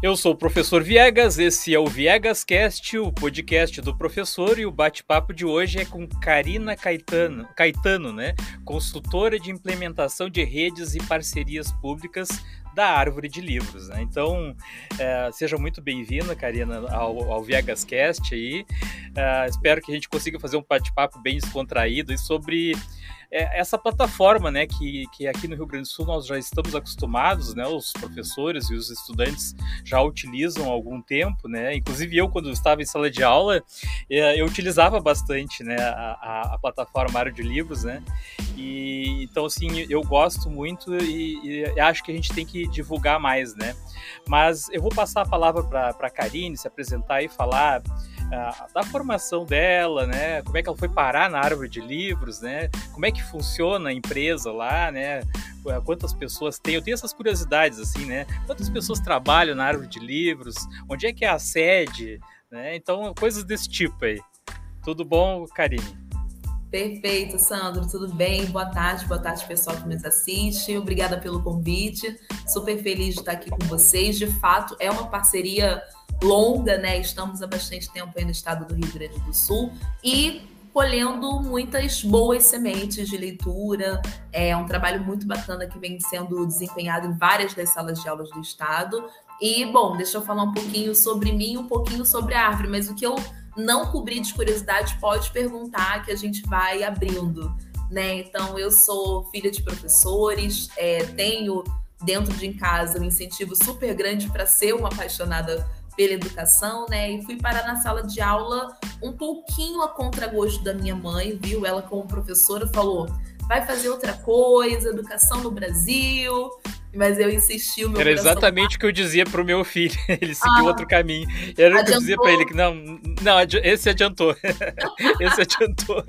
Eu sou o professor Viégas, esse é o ViegasCast, o podcast do professor, e o bate-papo de hoje é com Carine Caetano, consultora de implementação de redes e parcerias públicas da Árvore de Livros, né? Então, seja muito bem-vinda, Carine, ao ViegasCast aí. Espero que a gente consiga fazer um bate-papo bem descontraído e sobre essa plataforma, né, que aqui no Rio Grande do Sul nós já estamos acostumados, né, os professores e os estudantes já utilizam há algum tempo, né, inclusive eu, quando estava em sala de aula, eu utilizava bastante, né, a plataforma Árvore de Livros, né, e então, assim, eu gosto muito e acho que a gente tem que divulgar mais, né, mas eu vou passar a palavra para a Carine se apresentar e falar da formação dela, né, como é que ela foi parar na Árvore de Livros, né, como é que funciona a empresa lá, né? Quantas pessoas tem? Eu tenho essas curiosidades, assim, né? Quantas pessoas trabalham na Árvore de Livros? Onde é que é a sede? Né? Então, coisas desse tipo aí. Tudo bom, Carine? Perfeito, Sandro. Tudo bem? Boa tarde, pessoal que nos assiste. Obrigada pelo convite. Super feliz de estar aqui com vocês. De fato, é uma parceria longa, né? Estamos há bastante tempo aí no estado do Rio Grande do Sul e colhendo muitas boas sementes de leitura. É um trabalho muito bacana que vem sendo desempenhado em várias das salas de aulas do estado. E, bom, deixa eu falar um pouquinho sobre mim, um pouquinho sobre a Árvore, mas o que eu não cobri de curiosidade pode perguntar que a gente vai abrindo, né? Então, eu sou filha de professores, tenho dentro de casa um incentivo super grande para ser uma apaixonada pela educação, né? E fui parar na sala de aula um pouquinho a contragosto da minha mãe, viu? Ela, como professora, falou: vai fazer outra coisa, educação no Brasil. Mas eu insisti, o meu Era exatamente o que eu dizia pro meu filho. Ele seguiu outro caminho. Era o que eu dizia para ele, que não, esse adiantou. Esse adiantou.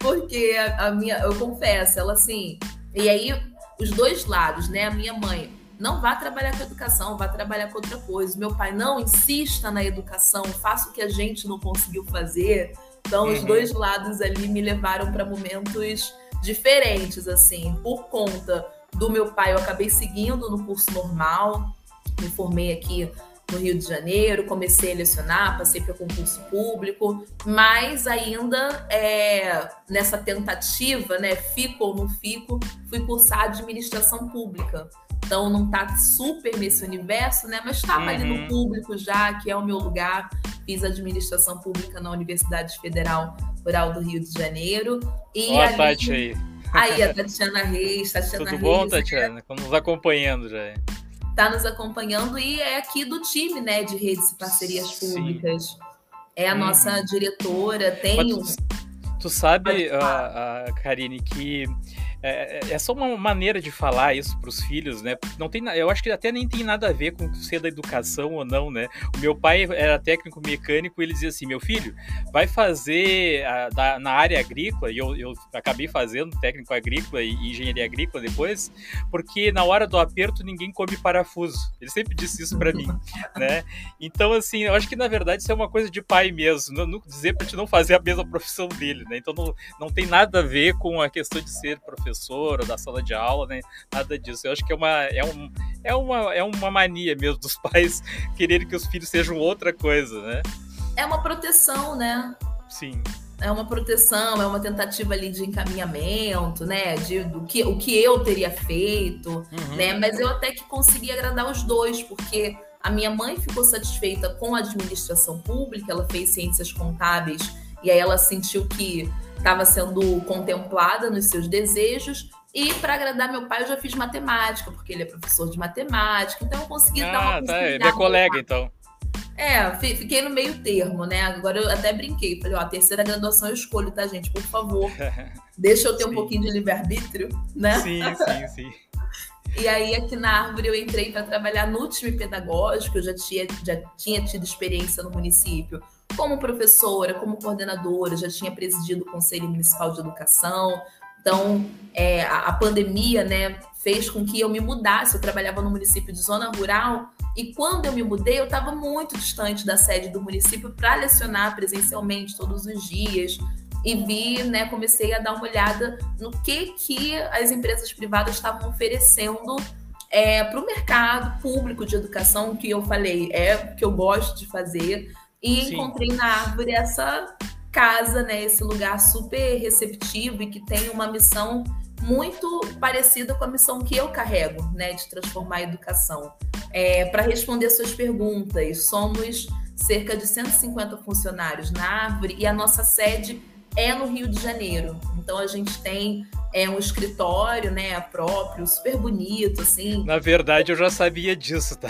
Porque a minha, eu confesso, ela assim, e aí os dois lados, né? A minha mãe: não vá trabalhar com educação, vá trabalhar com outra coisa. Meu pai: não, insista na educação, faça o que a gente não conseguiu fazer. Então, os dois lados ali me levaram para momentos diferentes, assim. Por conta do meu pai, eu acabei seguindo no curso normal, me formei aqui no Rio de Janeiro, comecei a lecionar, passei para concurso público, mas ainda nessa tentativa, né, fico ou não fico, fui cursar administração pública. Então, não tá super nesse universo, né? Mas estava ali no público já, que é o meu lugar. Fiz administração pública na Universidade Federal Rural do Rio de Janeiro. E olha a Tati aí. Aí, a Tatiana Reis. Tudo bom, Tatiana? Estamos nos acompanhando já. Está nos acompanhando e é aqui do time, né? De redes e parcerias públicas. Sim. É a nossa diretora. Tem um... Tu sabe, Carine, que é só uma maneira de falar isso para os filhos, né? Porque não tem, eu acho que até nem tem nada a ver com ser da educação ou não, né? O meu pai era técnico mecânico e ele dizia assim: meu filho, vai fazer na área agrícola, e eu acabei fazendo técnico agrícola e engenharia agrícola depois, porque na hora do aperto ninguém come parafuso. Ele sempre disse isso para mim, né? Então, assim, eu acho que na verdade isso é uma coisa de pai mesmo, não dizer para te não fazer a mesma profissão dele, né? Então não tem nada a ver com a questão de ser professor ou da sala de aula, né? Nada disso. Eu acho que é uma mania mesmo dos pais quererem que os filhos sejam outra coisa, né? É uma proteção, né? Sim. É uma proteção, é uma tentativa ali de encaminhamento, né? Do que eu teria feito, né? Mas eu até que consegui agradar os dois, porque a minha mãe ficou satisfeita com a administração pública, ela fez ciências contábeis e aí ela sentiu que estava sendo contemplada nos seus desejos. E para agradar meu pai, eu já fiz matemática, porque ele é professor de matemática. Então eu consegui dar uma possibilidade. Tá, é colega, então. Fiquei no meio termo, né? Agora eu até brinquei. Falei, ó, a terceira graduação eu escolho, tá, gente? Por favor, deixa eu ter um pouquinho de livre-arbítrio, né? Sim. E aí, aqui na Árvore, eu entrei para trabalhar no time pedagógico. Eu já tinha tido experiência no município como professora, como coordenadora, já tinha presidido o Conselho Municipal de Educação. Então, a pandemia, né, fez com que eu me mudasse. Eu trabalhava no município de zona rural e quando eu me mudei, eu estava muito distante da sede do município para lecionar presencialmente todos os dias. E vi, né, comecei a dar uma olhada no que as empresas privadas estavam oferecendo para o mercado público de educação, que eu falei, é o que eu gosto de fazer, e Sim. encontrei na Árvore essa casa, né, esse lugar super receptivo e que tem uma missão muito parecida com a missão que eu carrego, né, de transformar a educação. Para responder suas perguntas, somos cerca de 150 funcionários na Árvore e a nossa sede é no Rio de Janeiro. Então a gente tem um escritório, né, próprio, super bonito, assim. Na verdade, eu já sabia disso, tá?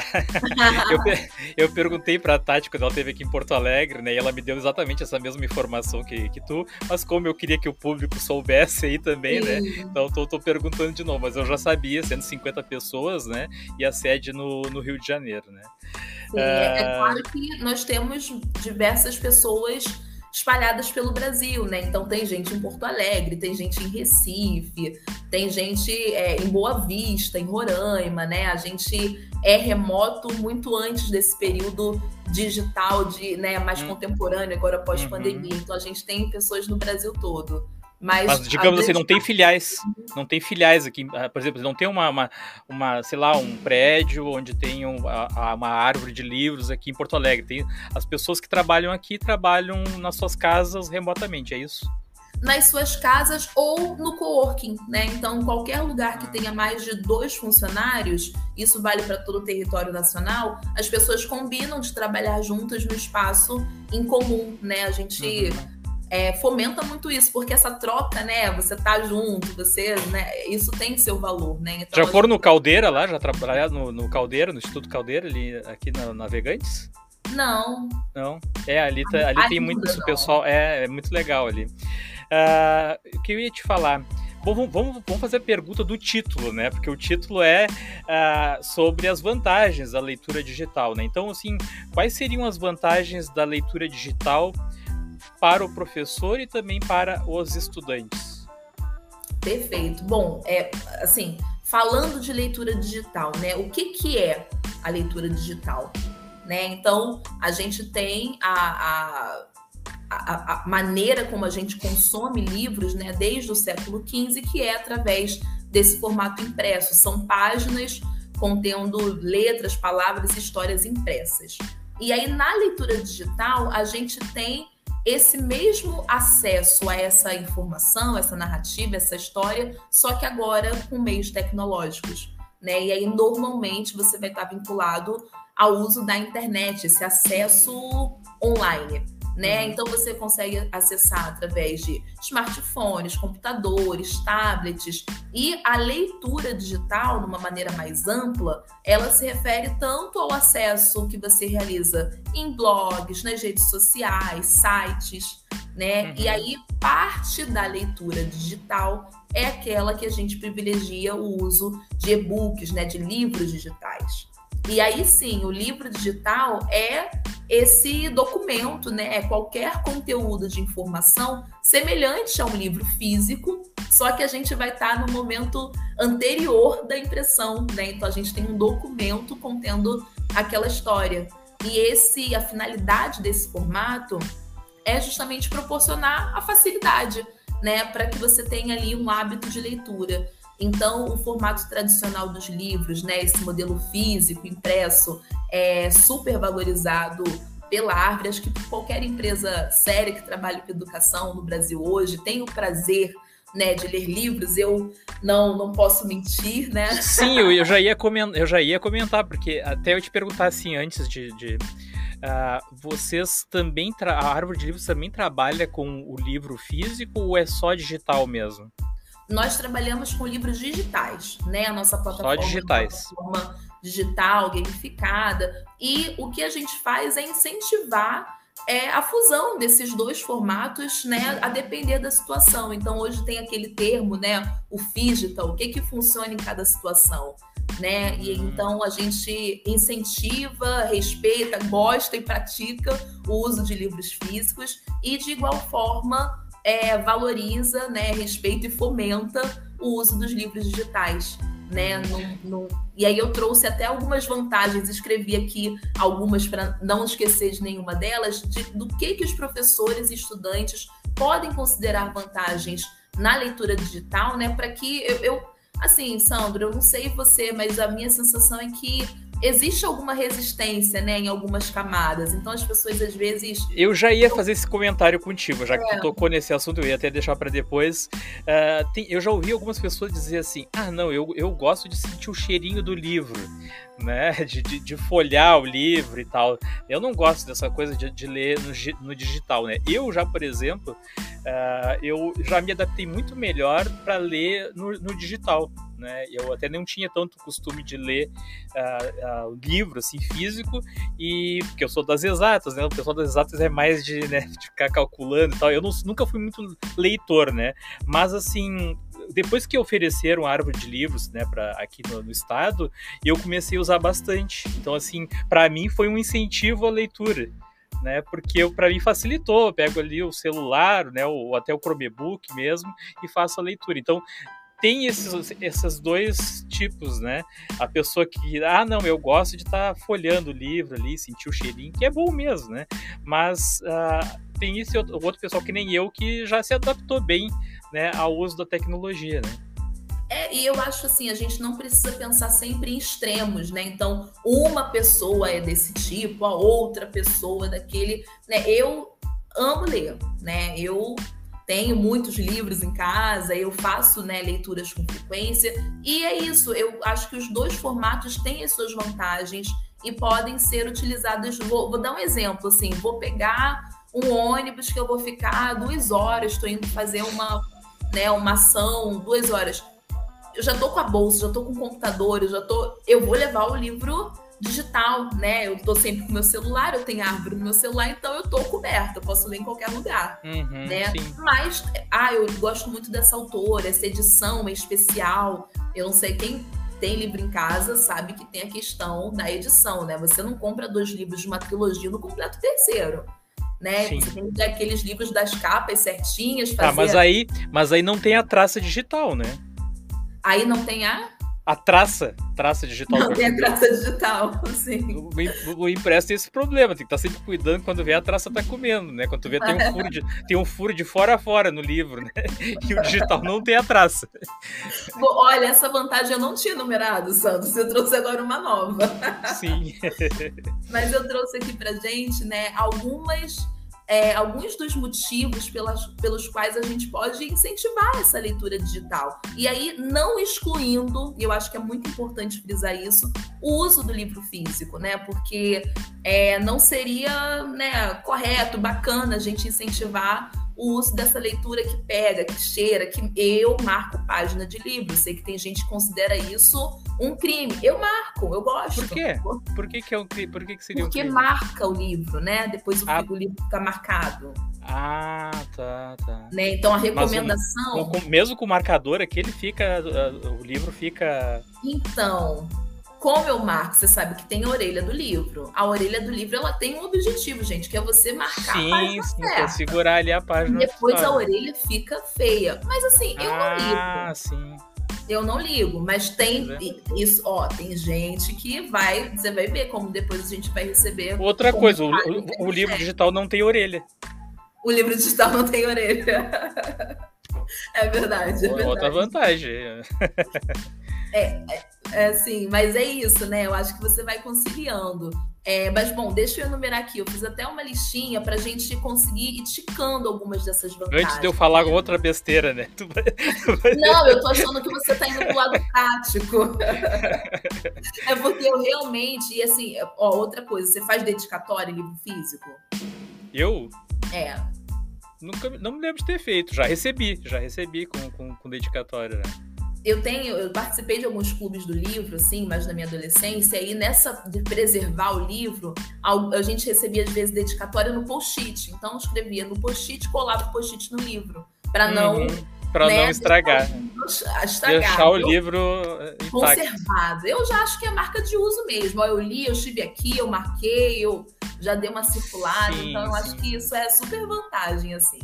eu perguntei pra Tati quando ela esteve aqui em Porto Alegre, né, e ela me deu exatamente essa mesma informação que tu, mas como eu queria que o público soubesse aí também, Sim. né, então tô perguntando de novo, mas eu já sabia, 150 pessoas, né, e a sede no Rio de Janeiro, né? Sim, é claro que nós temos diversas pessoas espalhadas pelo Brasil, né? Então tem gente em Porto Alegre, tem gente em Recife, tem gente em Boa Vista, em Roraima, né? A gente é remoto muito antes desse período digital, né, mais contemporâneo, agora pós-pandemia. Então a gente tem pessoas no Brasil todo. Mas digamos assim, não tem filiais. Não tem filiais aqui. Por exemplo, não tem uma sei lá, um prédio onde tem uma árvore de livros aqui em Porto Alegre. Tem as pessoas que trabalham aqui, trabalham nas suas casas remotamente, é isso? Nas suas casas ou no coworking, né? Então, qualquer lugar que tenha mais de 2 funcionários, isso vale para todo o território nacional, as pessoas combinam de trabalhar juntas no espaço em comum, né? A gente... fomenta muito isso, porque essa troca, né, você tá junto, você, né, isso tem seu valor, né? Então, já foram no Caldeira lá? Já trabalharam no Caldeira, no Instituto Caldeira, ali aqui na Navegantes? Não. Não? Ali tem muito isso, pessoal, é muito legal ali. O que eu ia te falar... Bom, vamos fazer a pergunta do título, né? Porque o título é sobre as vantagens da leitura digital, né? Então, assim, quais seriam as vantagens da leitura digital para o professor e também para os estudantes? Perfeito. Bom, assim, falando de leitura digital, né? O que é a leitura digital? Né? Então, a gente tem a maneira como a gente consome livros, né? Desde o século XV, que é através desse formato impresso. São páginas contendo letras, palavras e histórias impressas. E aí, na leitura digital, a gente tem esse mesmo acesso a essa informação, essa narrativa, essa história, só que agora com meios tecnológicos, né? E aí, normalmente, você vai estar vinculado ao uso da internet, esse acesso online, né? Então, você consegue acessar através de smartphones, computadores, tablets, e a leitura digital, de uma maneira mais ampla, ela se refere tanto ao acesso que você realiza em blogs, nas redes sociais, sites, né? E aí, parte da leitura digital é aquela que a gente privilegia o uso de e-books, né? De livros digitais. E aí sim, o livro digital é esse documento, né? É qualquer conteúdo de informação semelhante a um livro físico, só que a gente vai estar no momento anterior da impressão, né? Então a gente tem um documento contendo aquela história. E a finalidade desse formato é justamente proporcionar a facilidade, né? Para que você tenha ali um hábito de leitura. Então, o formato tradicional dos livros, né, esse modelo físico, impresso, é super valorizado pela Árvore. Acho que qualquer empresa séria que trabalha com educação no Brasil hoje tem o prazer, né, de ler livros. Eu não posso mentir, né? Sim, eu já ia comentar, porque até eu te perguntar assim, antes de... vocês também, a Árvore de Livros também trabalha com o livro físico ou é só digital mesmo? Nós trabalhamos com livros digitais, né? A nossa plataforma é uma plataforma digital, gamificada. E o que a gente faz é incentivar a fusão desses dois formatos, né? A depender da situação. Então, hoje tem aquele termo, né? O digital, o que funciona em cada situação, né? E então, a gente incentiva, respeita, gosta e pratica o uso de livros físicos. E, de igual forma... valoriza, né, respeita e fomenta o uso dos livros digitais, né? E aí eu trouxe até algumas vantagens, escrevi aqui algumas para não esquecer de nenhuma delas, do que os professores e estudantes podem considerar vantagens na leitura digital, né? Para que eu Assim, Sandro, eu não sei você, mas a minha sensação é que existe alguma resistência, né, em algumas camadas. Então as pessoas às vezes... Eu já ia fazer esse comentário contigo, já que tu tocou nesse assunto, eu ia até deixar para depois. Eu já ouvi algumas pessoas dizer assim, ah não, eu gosto de sentir o cheirinho do livro, né, de folhear o livro e tal. Eu não gosto dessa coisa de ler no digital, né. Eu já, por exemplo, eu já me adaptei muito melhor para ler no digital. Né? Eu até não tinha tanto costume de ler livro assim, físico, e porque eu sou das exatas, né? O pessoal das exatas é mais de ficar calculando e tal. Eu nunca fui muito leitor, né? Mas assim, depois que ofereceram a Árvore de Livros, né, aqui no estado, eu comecei a usar bastante. Então assim, para mim foi um incentivo à leitura, né? Porque para mim facilitou. Eu pego ali o celular, né, ou até o Chromebook mesmo, e faço a leitura. Então tem esses dois tipos, né? A pessoa que, ah, não, eu gosto de estar folheando o livro ali, sentir o cheirinho, que é bom mesmo, né? Mas tem esse outro pessoal que nem eu, que já se adaptou bem, né, ao uso da tecnologia, né? E eu acho assim, a gente não precisa pensar sempre em extremos, né? Então, uma pessoa é desse tipo, a outra pessoa é daquele, né? Eu amo ler, né? Eu tenho muitos livros em casa, eu faço, né, leituras com frequência, e é isso, eu acho que os dois formatos têm as suas vantagens e podem ser utilizados. Vou dar um exemplo, assim, vou pegar um ônibus que eu vou ficar 2 horas, estou indo fazer uma ação, 2 horas, eu já estou com a bolsa, já estou com o computador, eu vou levar o livro digital, né? Eu tô sempre com meu celular, eu tenho Árvore no meu celular, então eu tô coberta, eu posso ler em qualquer lugar, né? Sim. Mas, eu gosto muito dessa autora, essa edição é especial. Eu não sei, quem tem livro em casa sabe que tem a questão da edição, né? Você não compra 2 livros de uma trilogia, não completa o 3º. Né? Você tem aqueles livros das capas certinhas. Mas aí não tem a traça digital, né? Aí não tem a traça digital. Não tem a traça digital, sim. O impresso tem esse problema, tem que estar sempre cuidando, quando vê a traça tá comendo, né? Quando tu vê, tem um furo de fora a fora no livro, né? E o digital não tem a traça. Olha, essa vantagem eu não tinha numerado, Sandro, você trouxe agora uma nova. Sim. Mas eu trouxe aqui pra gente, né, alguns dos motivos pelos quais a gente pode incentivar essa leitura digital. E aí, não excluindo, eu acho que é muito importante frisar isso, o uso do livro físico, né? Porque não seria, né, correto, bacana a gente incentivar o uso dessa leitura que pega, que cheira, que eu marco página de livro. Sei que tem gente que considera isso um crime. Eu marco, eu gosto. Por quê? Por que seria um crime? Porque marca o livro, né? Depois o livro fica marcado. Ah, tá. Né? Então a recomendação... Mas mesmo com o marcador aqui, ele fica... O livro fica... Então... Como eu marco, você sabe que tem a orelha do livro. A orelha do livro, ela tem um objetivo, gente, que é você marcar a página certa. Sim, segurar ali a página. E depois a orelha fica feia. Mas assim, eu não ligo. Ah, sim. Eu não ligo, mas tem isso, tem gente que vai, você vai ver como depois a gente vai receber. Outra coisa, o livro digital não tem orelha. O livro digital não tem orelha. É verdade, é verdade. Outra vantagem. Sim, mas é isso, né? Eu acho que você vai conciliando. Mas, bom, deixa eu enumerar aqui. Eu fiz até uma listinha pra gente conseguir ir ticando algumas dessas vantagens. Antes de eu falar outra besteira, né? Não, eu tô achando que você tá indo pro lado prático. É porque eu realmente... E assim, outra coisa. Você faz dedicatória em livro físico? Eu? Nunca, não me lembro de ter feito. Já recebi com dedicatória, né? Eu participei de alguns clubes do livro, assim, mas na minha adolescência, e nessa de preservar o livro, a gente recebia, às vezes, dedicatória no post-it. Então, eu escrevia no post-it, colava o post-it no livro, para não... Para não estragar. Deixar o livro intacto. Conservado. Eu já acho que é marca de uso mesmo. Eu li, eu estive aqui, eu marquei, eu já dei uma circulada. Então, eu acho que isso é super vantagem, assim.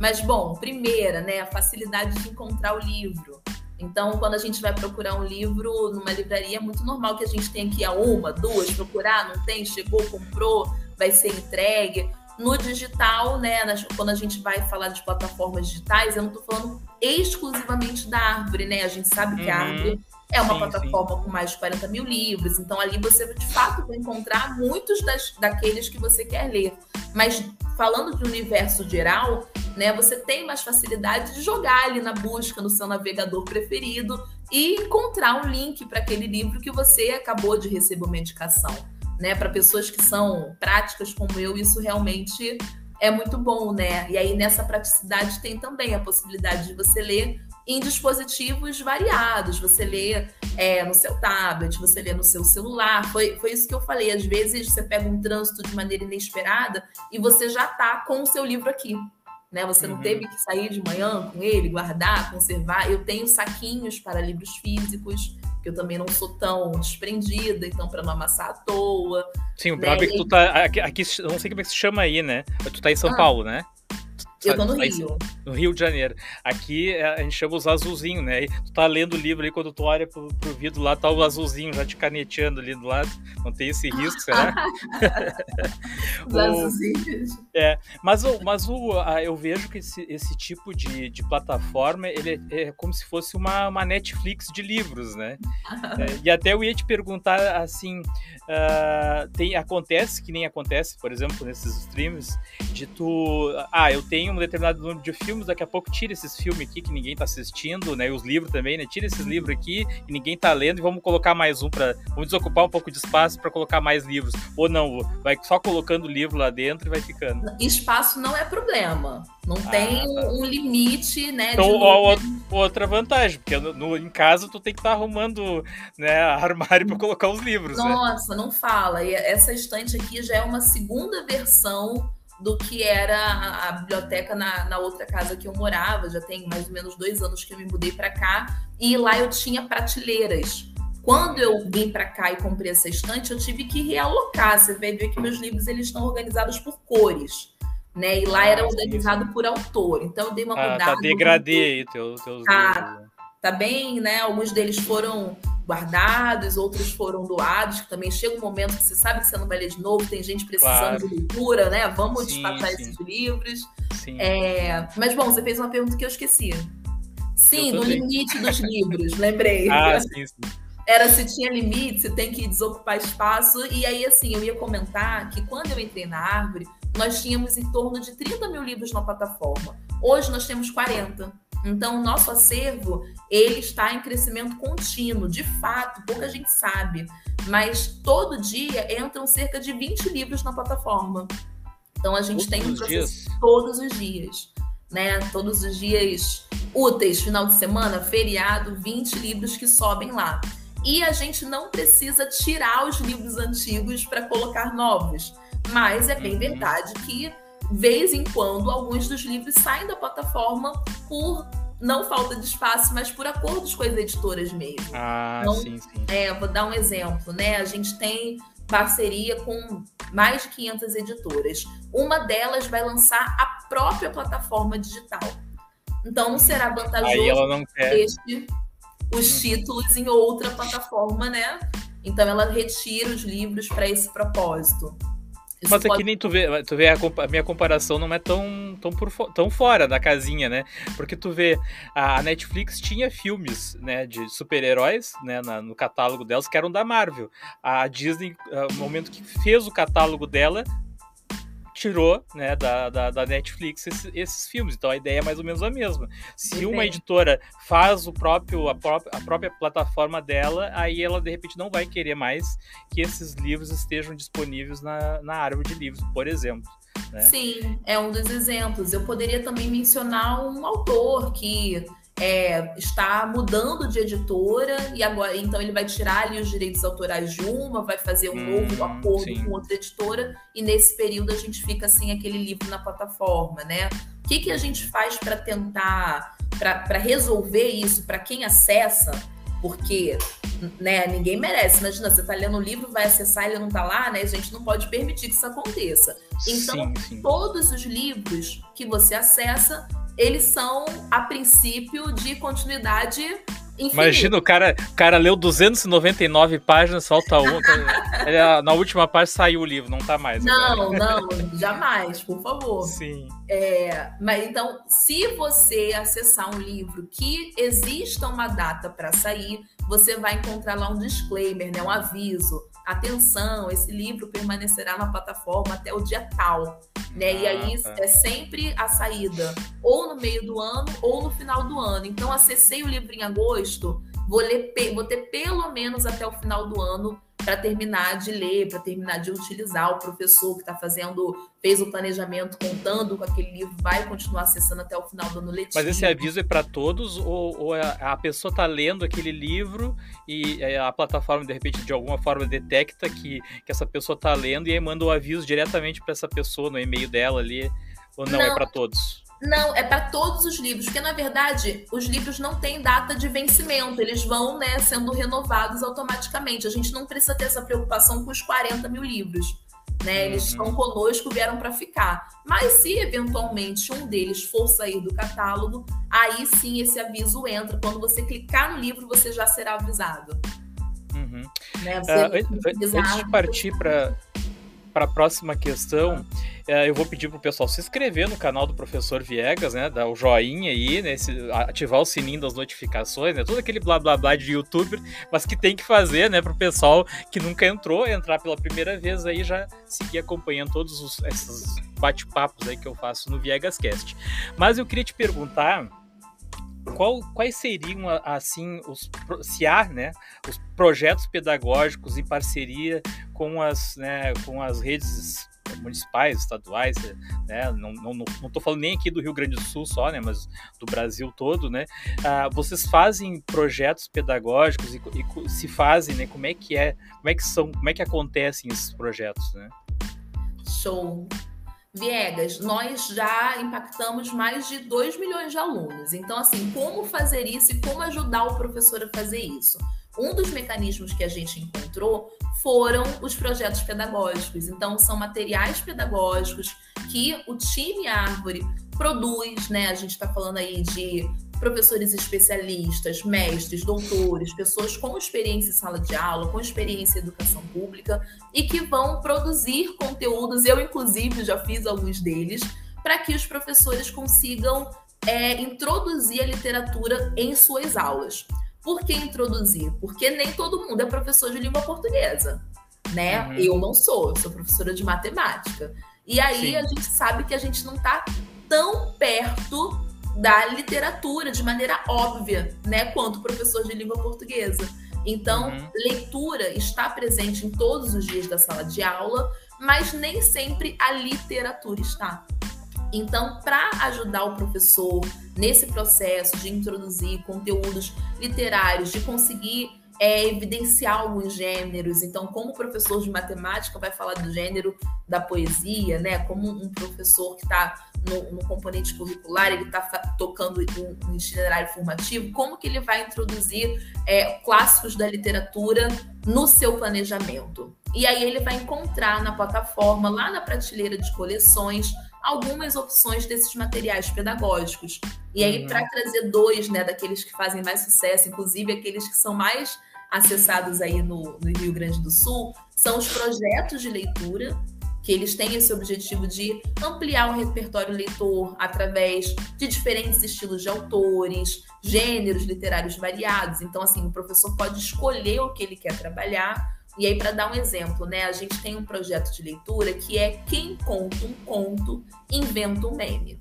Mas, bom, primeira, né, a facilidade de encontrar o livro. Então, quando a gente vai procurar um livro numa livraria, é muito normal que a gente tenha que ir a uma, duas, procurar, não tem, chegou, comprou, vai ser entregue. no digital, né, quando a gente vai falar de plataformas digitais, eu não estou falando exclusivamente da Árvore, né? A gente sabe que a Árvore é uma plataforma com mais de 40 mil livros, então ali você de fato vai encontrar muitos daqueles que você quer ler. Mas falando de universo geral, né, você tem mais facilidade de jogar ali na busca, no seu navegador preferido e encontrar um link para aquele livro que você acabou de receber uma indicação. Né, para pessoas que são práticas como eu, isso realmente é muito bom, né? E aí nessa praticidade tem também a possibilidade de você ler em dispositivos variados, você lê no seu tablet, você lê no seu celular, foi isso que eu falei, às vezes você pega um trânsito de maneira inesperada e você já está com o seu livro aqui, né? Você não teve que sair de manhã com ele, guardar, conservar. Eu tenho saquinhos para livros físicos, que eu também não sou tão desprendida, então para não amassar à toa. Sim, o brabo é que tu tá aqui, eu não sei como é que se chama aí, né? Tu tá em São Paulo, né? Eu tô no Rio. No Rio de Janeiro. Aqui a gente chama os azulzinhos, né? E tu tá lendo o livro aí, quando tu olha pro vidro lá, tá o azulzinho já te caneteando ali do lado. Não tem esse risco, será? Os azulzinhos. Eu vejo que esse tipo de plataforma, ele é como se fosse uma Netflix de livros, né? E até eu ia te perguntar, assim, acontece que nem acontece, por exemplo, nesses streams, de tu... eu tenho um determinado número de filmes, daqui a pouco tira esses filmes aqui que ninguém tá assistindo, né, e os livros também, né, tira esses livros aqui que ninguém tá lendo e vamos colocar mais um vamos desocupar um pouco de espaço para colocar mais livros, ou não, vai só colocando o livro lá dentro e vai ficando. Espaço não é problema, não tem um limite, né. Então, outra vantagem, porque em casa tu tem que estar arrumando, né, armário para colocar os livros. Nossa, né? Não fala, e essa estante aqui já é uma segunda versão do que era a biblioteca na outra casa que eu morava. Já tem mais ou menos 2 anos que eu me mudei para cá, e lá eu tinha prateleiras. Quando eu vim para cá e comprei essa estante, eu tive que realocar. Você vai ver que meus livros, eles estão organizados por cores, né? E lá era organizado por autor. Então eu dei uma mudada. Tá degradê muito... aí teus livros. Tá bem, né? Alguns deles foram guardados, outros foram doados, que também chega um momento que você sabe que você não vai ler de novo, tem gente precisando de leitura, né? Vamos despachar esses livros. Sim. Mas, bom, você fez uma pergunta que eu esqueci. Sim, no limite dos livros, lembrei. Sim. Era se tinha limite, se tem que desocupar espaço. E aí, assim, eu ia comentar que quando eu entrei na Árvore, nós tínhamos em torno de 30 mil livros na plataforma. Hoje nós temos 40. Então, o nosso acervo, ele está em crescimento contínuo, de fato, pouca gente sabe, mas todo dia entram cerca de 20 livros na plataforma. Então, a gente tem um processo todos os dias, né? Todos os dias úteis, final de semana, feriado, 20 livros que sobem lá. E a gente não precisa tirar os livros antigos para colocar novos, mas é bem verdade que vez em quando, alguns dos livros saem da plataforma por não falta de espaço, mas por acordos com as editoras mesmo. Então, sim. Vou dar um exemplo, né? A gente tem parceria com mais de 500 editoras. Uma delas vai lançar a própria plataforma digital. Então, não será vantajoso os títulos em outra plataforma, né? Então, ela retira os livros para esse propósito. Isso. Mas aqui nem tu vê a minha comparação não é tão fora da casinha, né? Porque tu vê, a Netflix tinha filmes, né, de super-heróis, né, no catálogo delas, que eram da Marvel. A Disney, no momento que fez o catálogo dela, tirou, né, da Netflix esses filmes. Então a ideia é mais ou menos a mesma. Se uma editora faz a própria plataforma dela, aí ela de repente não vai querer mais que esses livros estejam disponíveis na Árvore de Livros, por exemplo, né? Sim, é um dos exemplos. Eu poderia também mencionar um autor que está mudando de editora e agora, então ele vai tirar ali os direitos autorais de uma, vai fazer um novo acordo com outra editora, e nesse período a gente fica sem aquele livro na plataforma, né? O que a gente faz para tentar, para resolver isso, para quem acessa? Porque, né, ninguém merece. Imagina, você tá lendo um livro, vai acessar, ele não tá lá, né? A gente não pode permitir que isso aconteça. Então, todos os livros que você acessa, eles são, a princípio, de continuidade Infinito. Imagina, o cara leu 299 páginas, falta uma. Na última página saiu o livro, não tá mais. Não, agora. Não, jamais, por favor. Sim. Mas então, se você acessar um livro que exista uma data para sair, você vai encontrar lá um disclaimer, né, um aviso. Atenção, esse livro permanecerá na plataforma até o dia tal, né? E aí é sempre a saída, ou no meio do ano, ou no final do ano. Então, acessei o livro em agosto, vou ter pelo menos até o final do ano para terminar de ler, para terminar de utilizar. O professor que fez o planejamento contando com aquele livro, vai continuar acessando até o final do ano letivo. Mas esse aviso é para todos, ou a pessoa está lendo aquele livro e a plataforma, de repente, de alguma forma detecta que essa pessoa está lendo e aí manda o aviso diretamente para essa pessoa no e-mail dela ali, ou não, é para todos? Não, é para todos os livros, porque, na verdade, os livros não têm data de vencimento, eles vão, né, sendo renovados automaticamente. A gente não precisa ter essa preocupação com os 40 mil livros, né? Eles estão conosco, vieram para ficar. Mas se, eventualmente, um deles for sair do catálogo, aí sim esse aviso entra. Quando você clicar no livro, você já será avisado. Uhum. Né? Antes de partir para a próxima questão, eu vou pedir para o pessoal se inscrever no canal do Professor Viegas, né? Dar o joinha aí, né? Ativar o sininho das notificações, né? Todo aquele blá blá blá de youtuber, mas que tem que fazer, né? Para o pessoal que nunca entrou, entrar pela primeira vez aí, já seguir acompanhando todos esses bate-papos aí que eu faço no ViegasCast. Mas eu queria te perguntar quais seriam, assim, os projetos pedagógicos em parceria com as redes municipais, estaduais, né? Não estou falando nem aqui do Rio Grande do Sul só, né? Mas do Brasil todo, né? Vocês fazem projetos pedagógicos e se fazem, né? Como é que acontecem esses projetos, né? Show. Viegas, nós já impactamos mais de 2 milhões de alunos. Então, assim, como fazer isso e como ajudar o professor a fazer isso? Um dos mecanismos que a gente encontrou foram os projetos pedagógicos. Então, são materiais pedagógicos que o time Árvore produz, né? A gente está falando aí de professores especialistas, mestres, doutores, pessoas com experiência em sala de aula, com experiência em educação pública e que vão produzir conteúdos. Eu, inclusive, já fiz alguns deles para que os professores consigam introduzir a literatura em suas aulas. Por que introduzir? Porque nem todo mundo é professor de língua portuguesa, né? Uhum. Eu não sou, professora de matemática. E aí, sim, a gente sabe que a gente não está tão perto da literatura de maneira óbvia, né, quanto professor de língua portuguesa. Então, leitura está presente em todos os dias da sala de aula, mas nem sempre a literatura está. Então, para ajudar o professor nesse processo de introduzir conteúdos literários, de conseguir evidenciar alguns gêneros. Então, como professor de matemática vai falar do gênero da poesia, né? Como um professor que está no componente curricular, ele está tocando um itinerário formativo, como que ele vai introduzir clássicos da literatura no seu planejamento? E aí ele vai encontrar na plataforma, lá na prateleira de coleções, algumas opções desses materiais pedagógicos. E aí, para trazer dois, né, daqueles que fazem mais sucesso, inclusive aqueles que são mais acessados aí no Rio Grande do Sul, são os projetos de leitura, que eles têm esse objetivo de ampliar o repertório leitor através de diferentes estilos de autores, gêneros literários variados. Então, assim, o professor pode escolher o que ele quer trabalhar. E aí, para dar um exemplo, né, a gente tem um projeto de leitura que é Quem Conta um Conto, Inventa um Meme.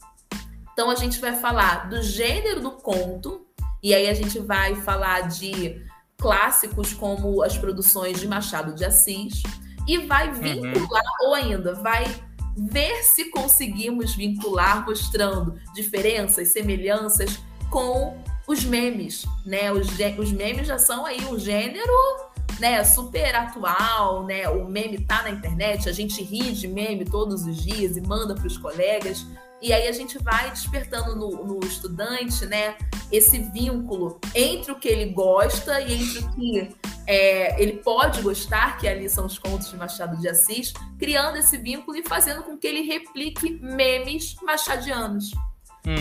Então, a gente vai falar do gênero do conto, e aí a gente vai falar de clássicos como as produções de Machado de Assis, e vai vincular, ou ainda, vai ver se conseguimos vincular, mostrando diferenças, semelhanças com os memes, né? Os memes já são aí um gênero, né, super atual, né? O meme tá na internet, a gente ri de meme todos os dias e manda para os colegas. E aí a gente vai despertando no estudante, né, esse vínculo entre o que ele gosta e entre o que ele pode gostar, que ali são os contos de Machado de Assis, criando esse vínculo e fazendo com que ele replique memes machadianos.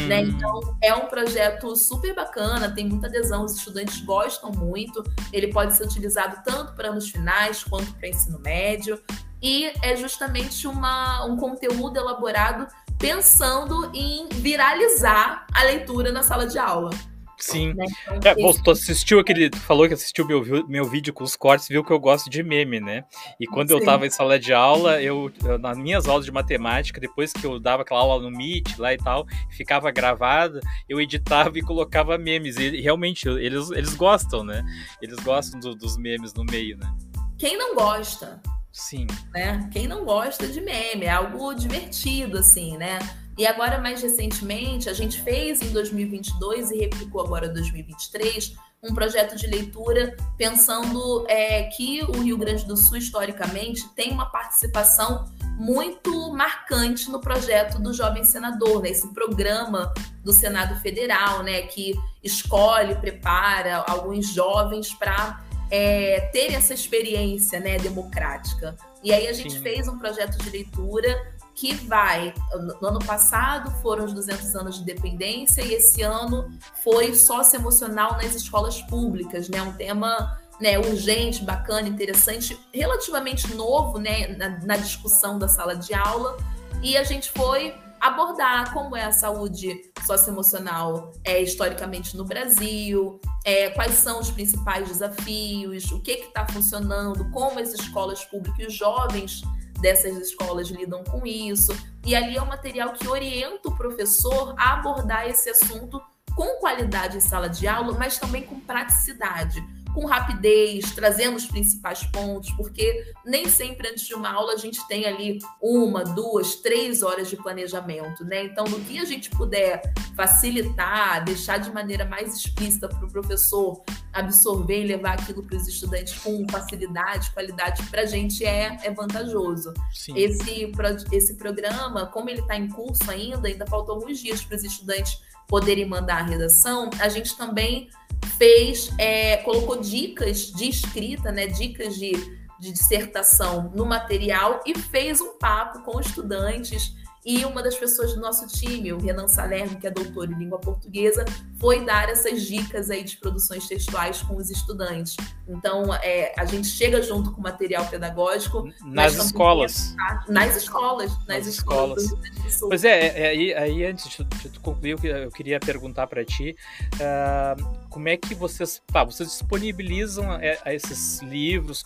né? Então, é um projeto super bacana, tem muita adesão, os estudantes gostam muito, ele pode ser utilizado tanto para anos finais quanto para ensino médio, e é justamente um conteúdo elaborado pensando em viralizar a leitura na sala de aula. Sim. Né? Então, tu assistiu aquele. Falou que assistiu meu vídeo com os cortes, viu que eu gosto de meme, né? E quando eu tava em sala de aula, eu nas minhas aulas de matemática, depois que eu dava aquela aula no Meet lá e tal, ficava gravada, eu editava e colocava memes. E realmente, eles gostam, né? Eles gostam dos memes no meio, né? Quem não gosta? Sim. Né? Quem não gosta de meme, é algo divertido, assim, né? E agora, mais recentemente, a gente fez em 2022 e replicou agora em 2023 um projeto de leitura pensando que o Rio Grande do Sul, historicamente, tem uma participação muito marcante no projeto do Jovem Senador, né? Esse programa do Senado Federal, né? Que escolhe, prepara alguns jovens para ter essa experiência, né, democrática. E aí a gente fez um projeto de leitura que no ano passado foram os 200 anos de independência e esse ano foi socioemocional nas escolas públicas, né, um tema, né, urgente, bacana, interessante, relativamente novo, né, na discussão da sala de aula, e a gente foi abordar como é a saúde socioemocional historicamente no Brasil, quais são os principais desafios, o que está funcionando, como as escolas públicas e os jovens dessas escolas lidam com isso. E ali é um material que orienta o professor a abordar esse assunto com qualidade em sala de aula, mas também com praticidade, com rapidez, trazendo os principais pontos, porque nem sempre antes de uma aula a gente tem ali 1, 2, 3 horas de planejamento, né? Então, no que a gente puder facilitar, deixar de maneira mais explícita para o professor absorver e levar aquilo para os estudantes com facilidade, qualidade, para a gente é vantajoso. Sim. Esse programa, como ele está em curso ainda faltam alguns dias para os estudantes poderem mandar a redação, a gente também colocou dicas de escrita, né, dicas de dissertação no material e fez um papo com estudantes, e uma das pessoas do nosso time, o Renan Salerno, que é doutor em língua portuguesa, foi dar essas dicas aí de produções textuais com os estudantes. Então, a gente chega junto com material pedagógico. Nas escolas. Pois aí antes de tu concluir, eu queria perguntar para ti, como é que vocês disponibilizam a esses livros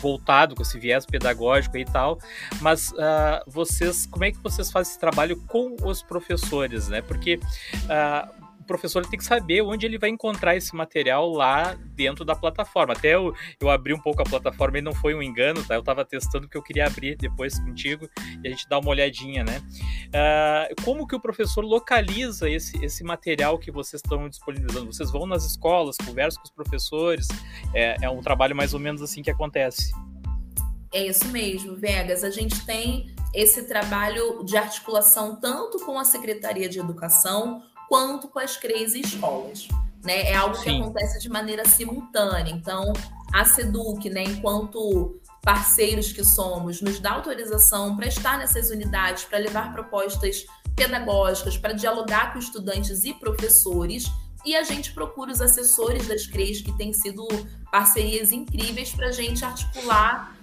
voltado com esse viés pedagógico e tal, mas como é que vocês fazem esse trabalho com os professores, né? Porque o professor tem que saber onde ele vai encontrar esse material lá dentro da plataforma. Até eu abri um pouco a plataforma e não foi um engano, tá? Eu estava testando porque eu queria abrir depois contigo e a gente dá uma olhadinha, né? Como que o professor localiza esse material que vocês estão disponibilizando? Vocês vão nas escolas, conversam com os professores, é um trabalho mais ou menos assim que acontece. É isso mesmo, Viégas. A gente tem esse trabalho de articulação tanto com a Secretaria de Educação quanto com as CREs e escolas, né? É algo que acontece de maneira simultânea. Então, a SEDUC, né, enquanto parceiros que somos, nos dá autorização para estar nessas unidades, para levar propostas pedagógicas, para dialogar com estudantes e professores. E a gente procura os assessores das CREs, que têm sido parcerias incríveis, para a gente articular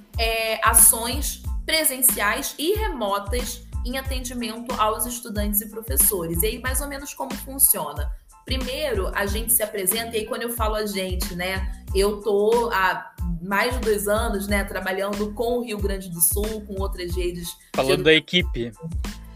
ações presenciais e remotas em atendimento aos estudantes e professores. E aí, mais ou menos, como funciona? Primeiro, a gente se apresenta, e aí quando eu falo a gente, né? Eu tô há mais de 2 anos, né, trabalhando com o Rio Grande do Sul, com outras redes. Falando da equipe.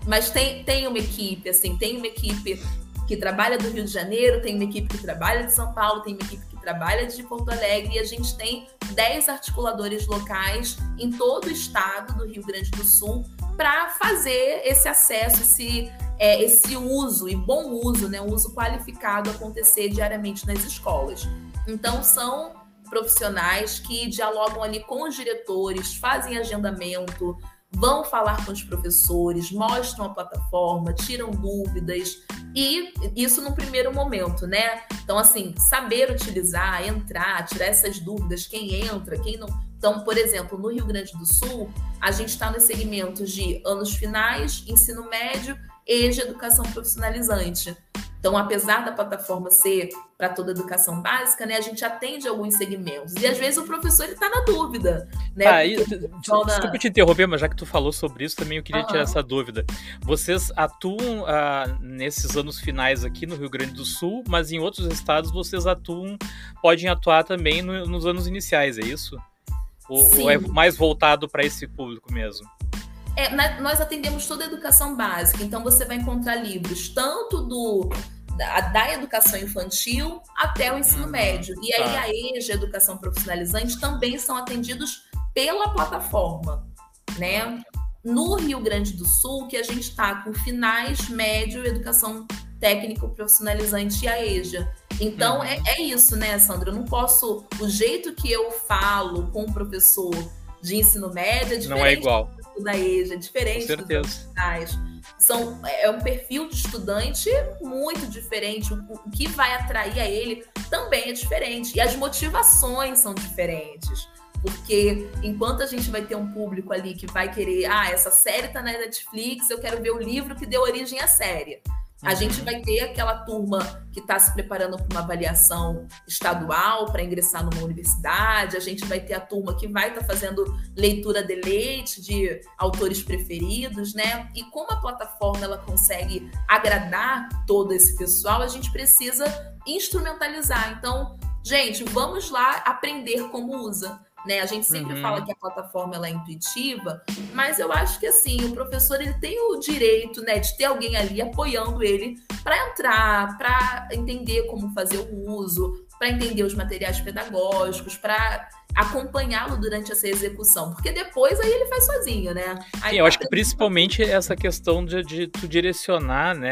Mas tem uma equipe, assim, tem uma equipe que trabalha do Rio de Janeiro, tem uma equipe que trabalha de São Paulo, tem uma equipe que trabalha de Porto Alegre, e a gente tem 10 articuladores locais em todo o estado do Rio Grande do Sul para fazer esse acesso, esse uso, e bom uso, né, um uso qualificado acontecer diariamente nas escolas. Então, são profissionais que dialogam ali com os diretores, fazem agendamento, vão falar com os professores, mostram a plataforma, tiram dúvidas, e isso num primeiro momento, né? Então, assim, saber utilizar, entrar, tirar essas dúvidas, quem entra, quem não, Então, por exemplo, no Rio Grande do Sul, a gente está nos segmentos de anos finais, ensino médio e de educação profissionalizante. Então, apesar da plataforma ser para toda a educação básica, né, a gente atende alguns segmentos. E, às vezes, o professor está na dúvida. Né? Desculpa te interromper, mas já que tu falou sobre isso, também eu queria tirar essa dúvida. Vocês atuam nesses anos finais aqui no Rio Grande do Sul, mas em outros estados vocês atuam, podem atuar também nos anos iniciais, é isso? Ou é mais voltado para esse público mesmo? Nós atendemos toda a educação básica, então você vai encontrar livros tanto da educação infantil até o ensino médio. E aí a EJA, educação profissionalizante, também são atendidos pela plataforma, né? No Rio Grande do Sul, que a gente está com finais, médio, educação técnico profissionalizante e a EJA. Então, é isso, né, Sandra? Eu não posso... O jeito que eu falo com o professor de ensino médio é diferente. Não é igual. Da EJA, é diferente dos profissionais. É um perfil de estudante muito diferente. O que vai atrair a ele também é diferente. E as motivações são diferentes. Porque enquanto a gente vai ter um público ali que vai querer... essa série tá na Netflix, eu quero ver o livro que deu origem à série. A gente vai ter aquela turma que está se preparando para uma avaliação estadual, para ingressar numa universidade. A gente vai ter a turma que vai estar fazendo leitura de leite de autores preferidos, né? E como a plataforma ela consegue agradar todo esse pessoal, a gente precisa instrumentalizar. Então, gente, vamos lá aprender como usa. Né? A gente sempre fala que a plataforma ela é intuitiva, mas eu acho que assim, o professor ele tem o direito, né, de ter alguém ali apoiando ele para entrar, para entender como fazer o uso, para entender os materiais pedagógicos, para acompanhá-lo durante essa execução, porque depois aí ele faz sozinho, né? Sim, eu acho que principalmente essa questão de tu direcionar, né?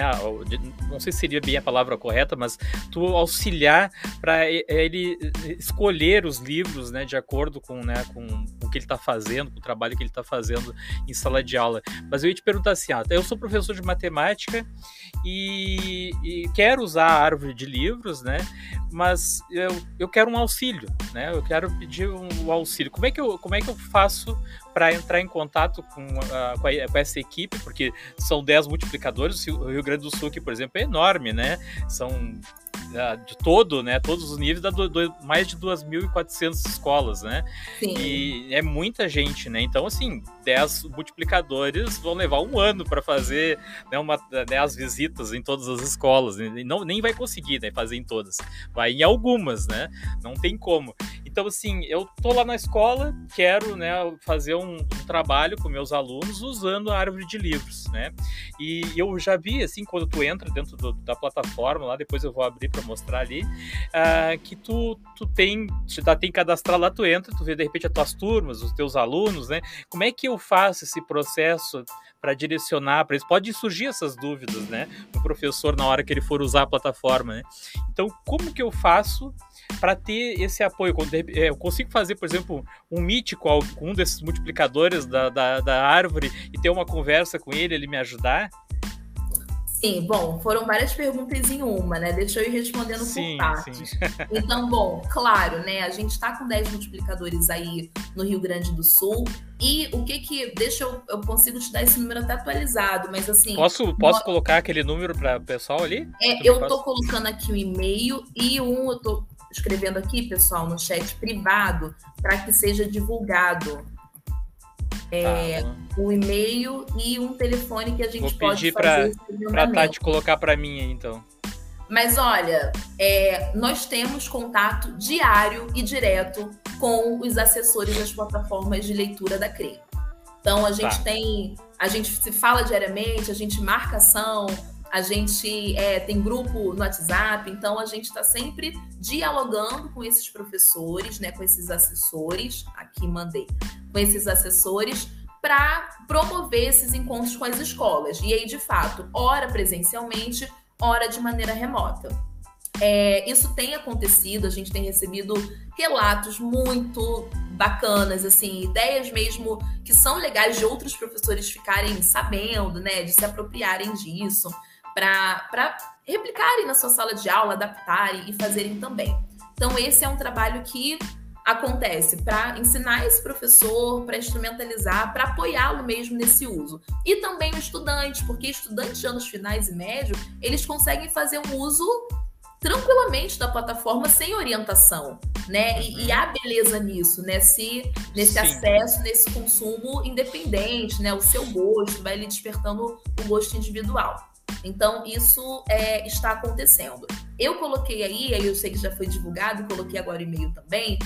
Não sei se seria bem a palavra correta, mas tu auxiliar para ele escolher os livros, né? De acordo com o que ele está fazendo, com o trabalho que ele está fazendo em sala de aula. Mas eu ia te perguntar assim, eu sou professor de matemática e quero usar a árvore de livros, né? Mas eu quero um auxílio, né? Eu quero pedir o auxílio. Como é que eu faço para entrar em contato com essa equipe? Porque são 10 multiplicadores. O Rio Grande do Sul aqui, por exemplo, é enorme, né? São de todo, né? Todos os níveis, dá mais de 2.400 escolas, né? Sim. E é muita gente, né? Então, assim, 10 multiplicadores vão levar um ano para fazer, né, as visitas em todas as escolas. Não, nem vai conseguir, né, fazer em todas. Vai em algumas, né? Não tem como. Então, assim, eu tô lá na escola, quero, né, fazer um trabalho com meus alunos usando a árvore de livros, né? E eu já vi, assim, quando tu entra dentro da plataforma, lá depois eu vou abrir para mostrar ali, que tu tem cadastrado lá, tu entra, tu vê de repente as tuas turmas, os teus alunos, né? Como é que eu faço esse processo para direcionar para eles? Pode surgir essas dúvidas, né? O professor, na hora que ele for usar a plataforma, né? Então, como que eu faço para ter esse apoio? Eu consigo fazer, por exemplo, um meet com um desses multiplicadores da árvore e ter uma conversa com ele me ajudar? Sim, bom, foram várias perguntas em uma, né? Deixa eu ir respondendo por partes. Sim. Então, bom, claro, né? A gente está com 10 multiplicadores aí no Rio Grande do Sul. E o que que... eu consigo te dar esse número até atualizado, mas assim... Posso colocar aquele número para o pessoal ali? Eu tô colocando aqui um e-mail e eu tô escrevendo aqui, pessoal, no chat privado, para que seja divulgado. O e-mail e um telefone que a gente pode fazer. Vou pedir para a Tati colocar para mim aí, então. Mas olha, nós temos contato diário e direto com os assessores das plataformas de leitura da CRE. Então a gente a gente se fala diariamente, a gente marca ação, a gente tem grupo no WhatsApp, então a gente está sempre dialogando com esses professores, né, com esses assessores, aqui mandei, com esses assessores, para promover esses encontros com as escolas. E aí, de fato, ora presencialmente, ora de maneira remota. Isso tem acontecido, a gente tem recebido relatos muito bacanas, assim, ideias mesmo que são legais de outros professores ficarem sabendo, né, de se apropriarem disso, para replicarem na sua sala de aula, adaptarem e fazerem também. Então, esse é um trabalho que acontece para ensinar esse professor, para instrumentalizar, para apoiá-lo mesmo nesse uso. E também o estudante, porque estudantes de anos finais e médio, eles conseguem fazer um uso tranquilamente da plataforma sem orientação, né? E há beleza nisso, né? Nesse acesso, nesse consumo independente, né? O seu gosto vai lhe despertando o gosto individual. Então, isso está acontecendo. Eu coloquei aí eu sei que já foi divulgado, coloquei agora o e-mail também,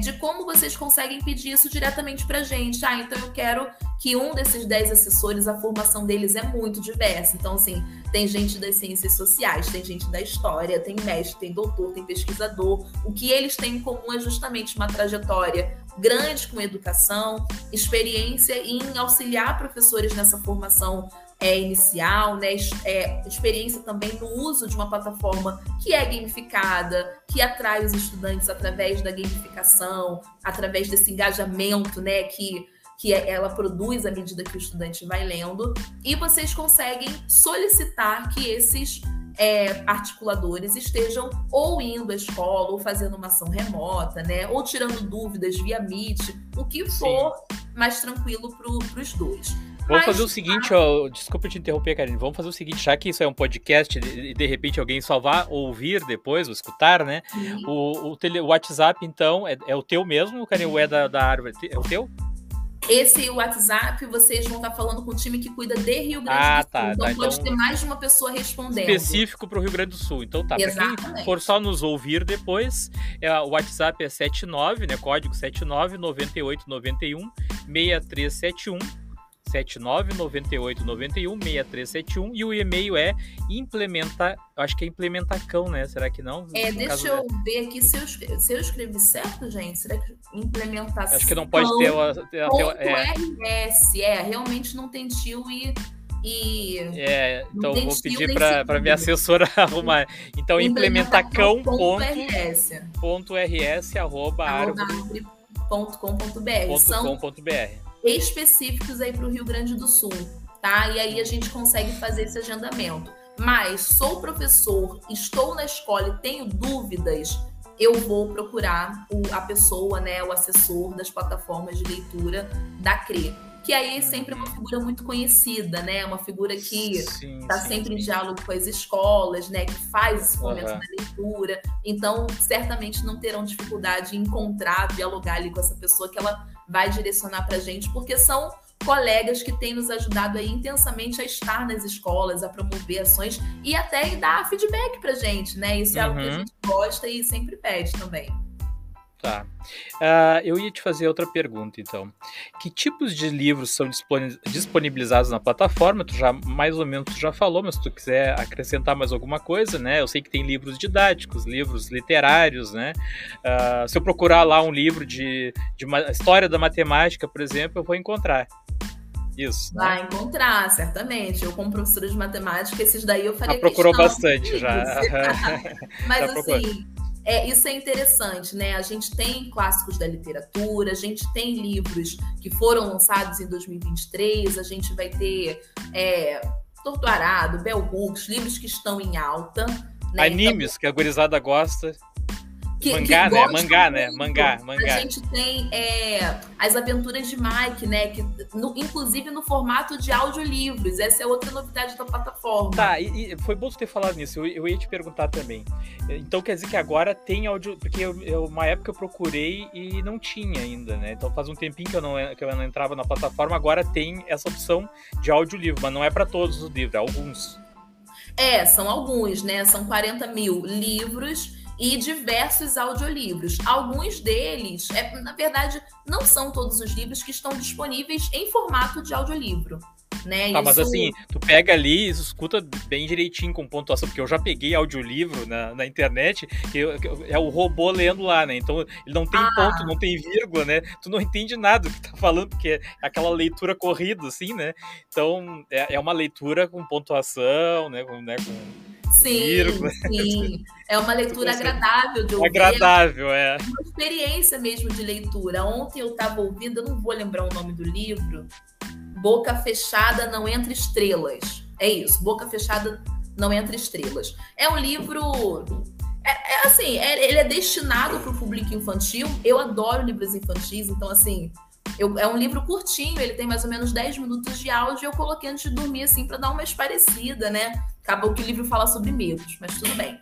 de como vocês conseguem pedir isso diretamente pra gente. Ah, então eu quero que um desses 10 assessores, a formação deles é muito diversa. Então, assim, tem gente das ciências sociais, tem gente da história, tem mestre, tem doutor, tem pesquisador. O que eles têm em comum é justamente uma trajetória grande com educação, experiência em auxiliar professores nessa formação inicial, né? Experiência também no uso de uma plataforma que é gamificada, que atrai os estudantes através da gamificação, através desse engajamento, né? Que ela produz à medida que o estudante vai lendo. E vocês conseguem solicitar que esses articuladores estejam ou indo à escola, ou fazendo uma ação remota, né? Ou tirando dúvidas via Meet, o que for mais tranquilo para os dois. Vamos fazer o seguinte, ó, desculpa te interromper, Carine, vamos fazer o seguinte, já que isso é um podcast e de repente alguém só vai ouvir depois, ou escutar, né? O WhatsApp, então, é o teu mesmo, Carine, ou é da Árvore? É o teu? Esse WhatsApp, vocês vão estar falando com o time que cuida de Rio Grande do Sul. Tá, então pode ter mais de uma pessoa respondendo. Específico para o Rio Grande do Sul. Então tá, para quem for só nos ouvir depois, o WhatsApp é 79, né? Código 7998916371. 7998916371 e o e-mail é implementacão, né? Será que não? Deixa eu ver aqui se eu escrevi certo, gente. Será que implementação? Acho que não pode ter RS. Realmente não tem tio e então vou pedir para minha assessora arrumar. Então implementacão.rs@arvore.com.br específicos aí para o Rio Grande do Sul, tá? E aí a gente consegue fazer esse agendamento. Mas sou professor, estou na escola e tenho dúvidas, eu vou procurar a pessoa, né, o assessor das plataformas de leitura da CRE, que aí sempre é uma figura muito conhecida, né? Uma figura que está sempre em diálogo com as escolas, né? Que faz esse momento da leitura. Então, certamente não terão dificuldade em encontrar, dialogar ali com essa pessoa que ela vai direcionar para a gente, porque são colegas que têm nos ajudado aí intensamente a estar nas escolas, a promover ações e até dar feedback para a gente, né? Isso é algo que a gente gosta e sempre pede também. Tá. Eu ia te fazer outra pergunta, então. Que tipos de livros são disponibilizados na plataforma? Tu já, mais ou menos, tu já falou, mas se tu quiser acrescentar mais alguma coisa, né? Eu sei que tem livros didáticos, livros literários, né? Se eu procurar lá um livro de uma história da matemática, por exemplo, eu vou encontrar. Isso. Vai encontrar, certamente. Eu, como professora de matemática, esses daí eu faria questão. Procurou bastante já. Mas tá assim... Procurando. Isso é interessante, né? A gente tem clássicos da literatura, a gente tem livros que foram lançados em 2023, a gente vai ter Torto Arado, Bell Books, livros que estão em alta. Né? Animes, então, que a gurizada gosta. Mangá, né? Mangá. A gente tem as aventuras de Mike, né? Que, inclusive no formato de audiolivros. Essa é outra novidade da plataforma. Tá, e foi bom você ter falado nisso. Eu ia te perguntar também. Então quer dizer que agora tem áudio... Porque uma época eu procurei e não tinha ainda, né? Então faz um tempinho que eu não entrava na plataforma. Agora tem essa opção de audiolivro. Mas não é para todos os livros, é alguns. São alguns, né? São 40.000 livros... e diversos audiolivros. Alguns deles, na verdade, não são todos os livros que estão disponíveis em formato de audiolivro. Né? Tá, isso... Mas assim, tu pega ali e escuta bem direitinho com pontuação, porque eu já peguei audiolivro na internet, que é o robô lendo lá, né? Então ele não tem ponto, não tem vírgula, né? Tu não entende nada do que tá falando, porque é aquela leitura corrida, assim, né? Então é uma leitura com pontuação, né? Sim. É uma leitura agradável de ouvir. Agradável, é. Uma experiência mesmo de leitura. Ontem eu estava ouvindo, eu não vou lembrar o nome do livro, Boca Fechada Não Entra Estrelas. É isso, Boca Fechada Não Entra Estrelas. É um livro... Ele é destinado para o público infantil. Eu adoro livros infantis, então, assim, é um livro curtinho, ele tem mais ou menos 10 minutos de áudio, e eu coloquei antes de dormir, assim, para dar uma esparecida, né? Acabou que o livro fala sobre medos, mas tudo bem.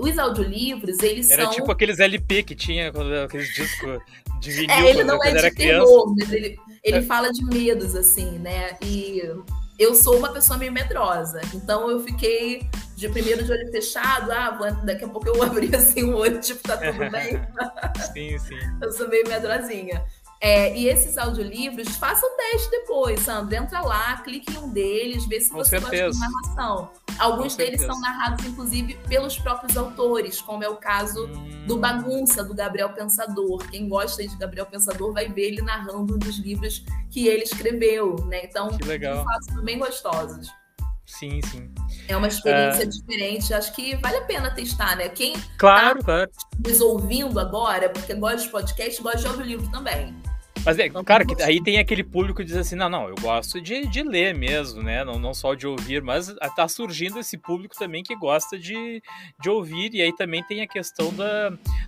Os audiolivros, eles são... Era tipo aqueles LP que tinha, aqueles discos de vinil, ele não é de terror, mas ele fala de medos, assim, né? E eu sou uma pessoa meio medrosa, então eu fiquei de primeiro de olho fechado, daqui a pouco eu abri assim o olho, tipo, tá tudo bem? Sim, sim. Eu sou meio medrosinha. E esses audiolivros, faça um teste depois, Sandra. Entra lá, clique em um deles, vê se você gosta de narração. Alguns deles são narrados, inclusive, pelos próprios autores, como é o caso do Bagunça, do Gabriel Pensador. Quem gosta de Gabriel Pensador vai ver ele narrando um dos livros que ele escreveu, né? Então, são bem gostosos. Sim, sim. É uma experiência diferente, acho que vale a pena testar, né? Quem tá nos ouvindo agora, porque gosta de podcast, gosta de audiolivro também. Mas é, cara, que aí tem aquele público que diz assim, não, eu gosto de ler mesmo, né, não só de ouvir, mas tá surgindo esse público também que gosta de ouvir, e aí também tem a questão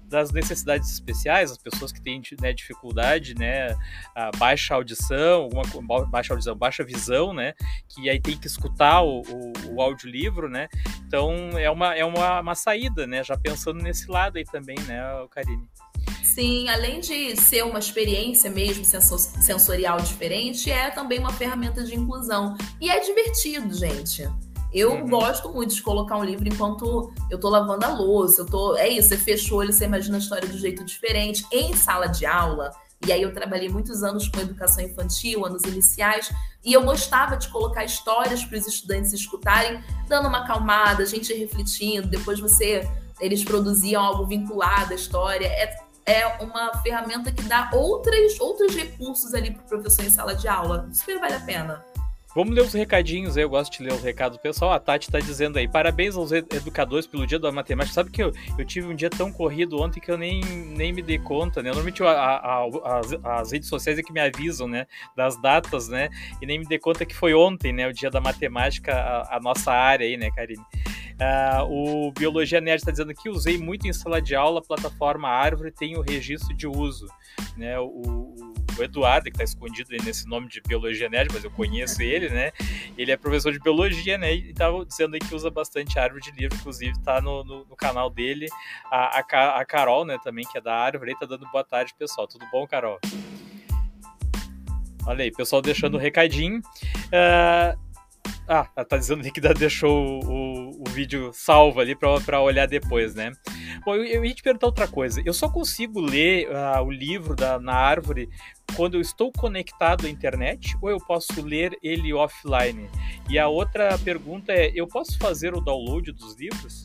das necessidades especiais, as pessoas que têm, né, dificuldade, né, a baixa audição, baixa visão, né, que aí tem que escutar o audiolivro, né, então é uma saída, né, já pensando nesse lado aí também, né, Carine? Sim, além de ser uma experiência mesmo sensorial diferente, é também uma ferramenta de inclusão. E é divertido, gente. Eu gosto muito de colocar um livro enquanto eu tô lavando a louça. Você fecha o olho, você imagina a história de um jeito diferente, em sala de aula. E aí eu trabalhei muitos anos com educação infantil, anos iniciais, e eu gostava de colocar histórias para os estudantes escutarem, dando uma acalmada, a gente refletindo, depois eles produziam algo vinculado à história. É uma ferramenta que dá outros recursos ali para o professor em sala de aula. Super vale a pena. Vamos ler os recadinhos aí, eu gosto de ler os recados do pessoal. A Tati está dizendo aí, parabéns aos educadores pelo dia da matemática. Sabe que eu tive um dia tão corrido ontem que eu nem me dei conta, né? Normalmente as redes sociais é que me avisam, né, das datas, né? E nem me dei conta que foi ontem, né, o dia da matemática, a nossa área aí, né, Carine? O Biologia Nerd está dizendo que usei muito em sala de aula, a plataforma Árvore tem o registro de uso, né? O Eduardo, que está escondido nesse nome de Biologia Nerd, mas eu conheço ele, né? Ele é professor de biologia, né? E estava dizendo aí que usa bastante Árvore de Livro, inclusive está no canal dele. A Carol, né, também, que é da Árvore, está dando boa tarde, pessoal. Tudo bom, Carol? Olha aí, pessoal deixando o recadinho. Tá dizendo ali que deixou o vídeo salvo ali para olhar depois, né? Bom, eu ia te perguntar outra coisa. Eu só consigo ler o livro na Árvore quando eu estou conectado à internet, ou eu posso ler ele offline? E a outra pergunta é, eu posso fazer o download dos livros?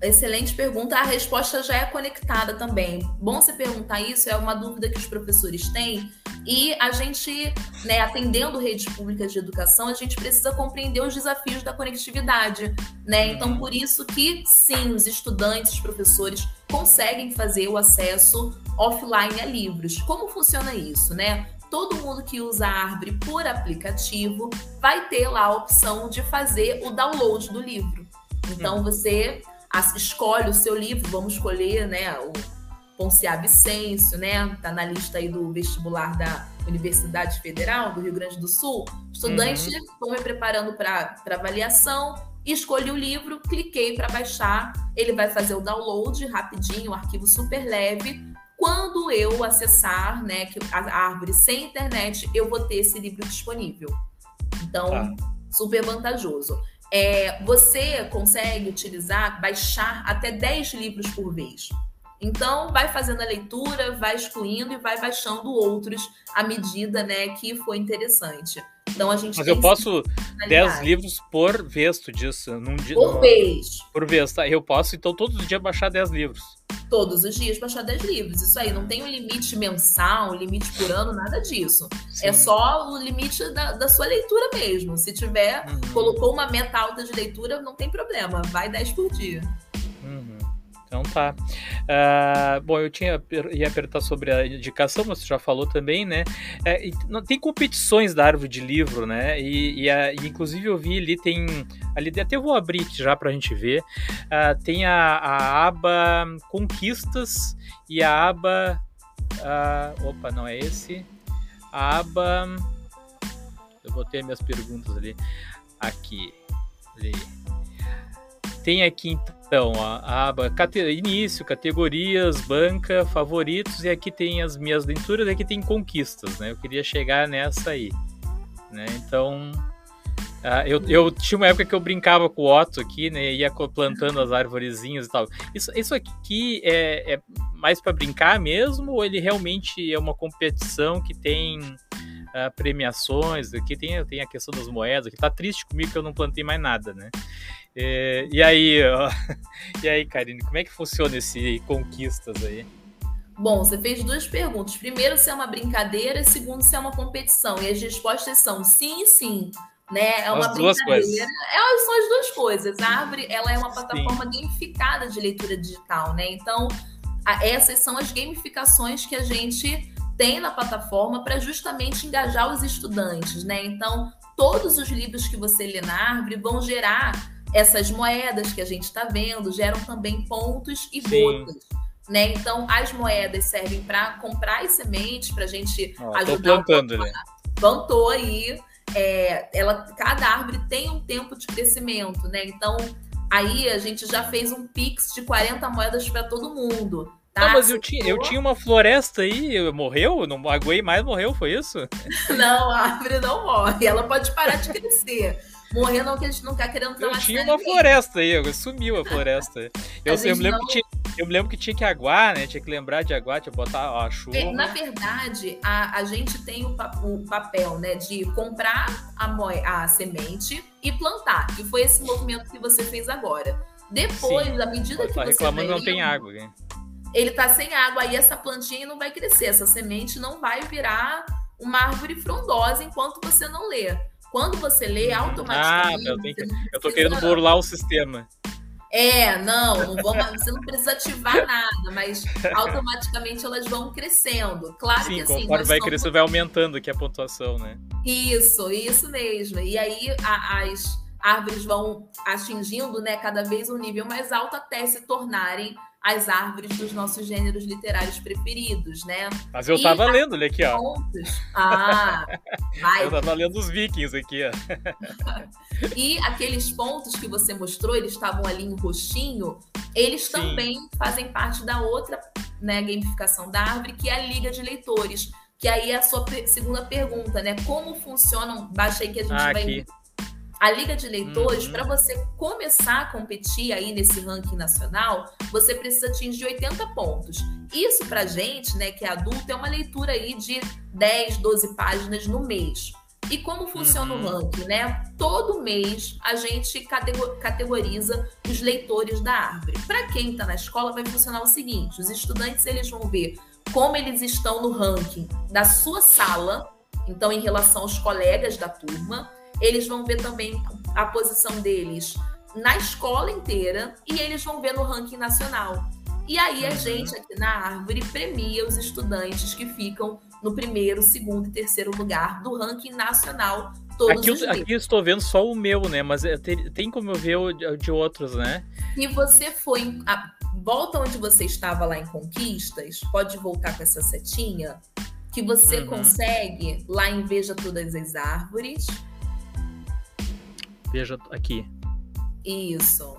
Excelente pergunta. A resposta já é conectada também. Bom você perguntar isso, é uma dúvida que os professores têm. E a gente, né, atendendo redes públicas de educação, a gente precisa compreender os desafios da conectividade, né? Então, por isso que, sim, os estudantes, os professores conseguem fazer o acesso offline a livros. Como funciona isso, né? Todo mundo que usa a Árvore por aplicativo vai ter lá a opção de fazer o download do livro. Então, você escolhe o seu livro, vamos escolher, né, o Ponciá Vicêncio, né? Tá na lista aí do vestibular da Universidade Federal do Rio Grande do Sul. Estudante, estou me preparando para avaliação, escolhi o livro, cliquei para baixar, ele vai fazer o download rapidinho, um arquivo super leve. Quando eu acessar, né, a Árvore sem internet, eu vou ter esse livro disponível. Então, super vantajoso. Você consegue baixar até 10 livros por vez. Então, vai fazendo a leitura, vai excluindo e vai baixando outros à medida, né, que for interessante. Então, a gente... Mas eu posso 10 livros por vez, tu diz? Por vez. Por vez, tá? Eu posso, então, todos os dias baixar 10 livros? Todos os dias baixar 10 livros. Isso aí, não tem um limite mensal, um limite por ano, nada disso. Sim. É só o limite da sua leitura mesmo. Se tiver, colocou uma meta alta de leitura, não tem problema. Vai 10 por dia. Então tá. Bom, ia perguntar sobre a indicação, mas você já falou também, né? Tem competições da Árvore de Livro, né? E inclusive eu vi ali, até vou abrir aqui já pra gente ver. Tem a aba Conquistas e a aba... opa, não é esse. A aba... Eu botei minhas perguntas ali. Aqui. Ali. Tem aqui então a aba início, categorias, banca, favoritos, e aqui tem as minhas leituras, e aqui tem conquistas, né? Eu queria chegar nessa aí, né? Então, eu tinha uma época que eu brincava com o Otto aqui, né? Ia plantando as arvorezinhas e tal. Isso aqui é mais para brincar mesmo, ou ele realmente é uma competição que tem premiações? Aqui tem a questão das moedas, que tá triste comigo que eu não plantei mais nada, né? E aí, Carine, como é que funciona esse Conquistas aí? Bom, você fez duas perguntas. Primeiro, se é uma brincadeira, segundo, se é uma competição. E as respostas são sim e sim, né? É uma brincadeira. São as duas coisas. A Árvore, ela é uma plataforma gamificada de leitura digital, né? Então, essas são as gamificações que a gente tem na plataforma para justamente engajar os estudantes, né? Então, todos os livros que você lê na Árvore vão gerar essas moedas que a gente está vendo, geram também pontos e botas, né? Então, as moedas servem para comprar as sementes, para a gente ajudar. Estou plantando, né? Plantou aí. Cada árvore tem um tempo de crescimento, né? Então, aí a gente já fez um pix de 40 moedas para todo mundo. Tá, mas eu tinha uma floresta aí, morreu? Não aguei mais, morreu, foi isso? Não, a árvore não morre, ela pode parar de crescer. Morrer não, que a gente não tá querendo trabalhar. Eu tinha uma floresta aí, sumiu a floresta. Eu me lembro que tinha que aguar, né? Tinha que lembrar de aguar, tinha que botar a chuva. Na verdade, a gente tem o papel, né, de comprar a semente e plantar. E foi esse movimento que você fez agora. Depois, à medida que você reclamando não tem água, né? Ele tá sem água, aí essa plantinha não vai crescer, essa semente não vai virar uma árvore frondosa enquanto você não lê. Quando você lê, automaticamente... eu tô querendo burlar o sistema. Você não precisa ativar nada, mas automaticamente elas vão crescendo. Claro que assim... conforme vai crescendo, vai aumentando aqui a pontuação, né? Isso mesmo. E aí as árvores vão atingindo, né, cada vez um nível mais alto até se tornarem as árvores dos nossos gêneros literários preferidos, né? Mas eu tava lendo, olha aqui, ó. Eu tava lendo os Vikings aqui, ó. E aqueles pontos que você mostrou, eles estavam ali em roxinho, eles também fazem parte da outra, né, gamificação da árvore, que é a Liga de Leitores, que aí é a sua segunda pergunta, né? Como funcionam... Baixa aí que a gente vai... Aqui. A Liga de Leitores, para você começar a competir aí nesse ranking nacional, você precisa atingir 80 pontos. Isso pra gente, né, que é adulto, é uma leitura aí de 10, 12 páginas no mês. E como funciona o ranking, né? Todo mês a gente categoriza os leitores da árvore. Para quem tá na escola vai funcionar o seguinte: os estudantes, eles vão ver como eles estão no ranking da sua sala, então em relação aos colegas da turma. Eles vão ver também a posição deles na escola inteira e eles vão ver no ranking nacional. E aí a gente aqui na Árvore premia os estudantes que ficam no primeiro, segundo e terceiro lugar do ranking nacional. Aqui eu estou vendo só o meu, né? Mas tem como eu ver o de outros, né? E você foi... Volta onde você estava lá em Conquistas, pode voltar com essa setinha, que você consegue lá em Veja Todas as Árvores... Veja aqui. Isso.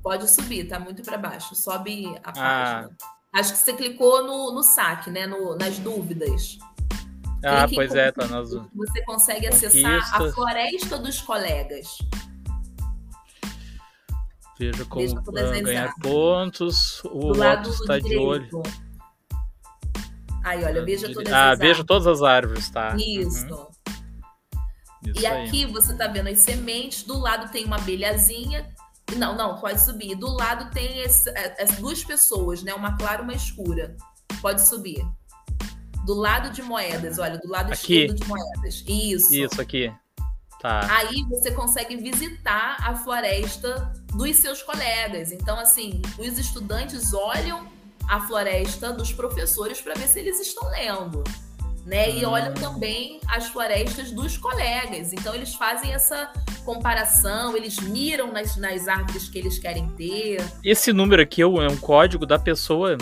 Pode subir, tá muito para baixo. Sobe a página. Acho que você clicou no saque, né? Nas dúvidas. Pois é, tá nas dúvidas. Você consegue acessar a Floresta dos Colegas. Veja como ganhar pontos. O lado está de olho. Aí, olha, veja todas as árvores. Veja todas as árvores, tá? Isso. Isso e aí. Aqui você tá vendo as sementes, do lado tem uma abelhazinha, não, pode subir, do lado tem as duas pessoas, né, uma clara e uma escura, pode subir, do lado de moedas, olha, do lado aqui. Esquerdo de moedas, isso aqui, tá. Aí você consegue visitar a floresta dos seus colegas. Então, assim, os estudantes olham a floresta dos professores para ver se eles estão lendo, né? E olham também as florestas dos colegas. Então, eles fazem essa comparação, eles miram nas árvores que eles querem ter. Esse número aqui é um código da pessoa?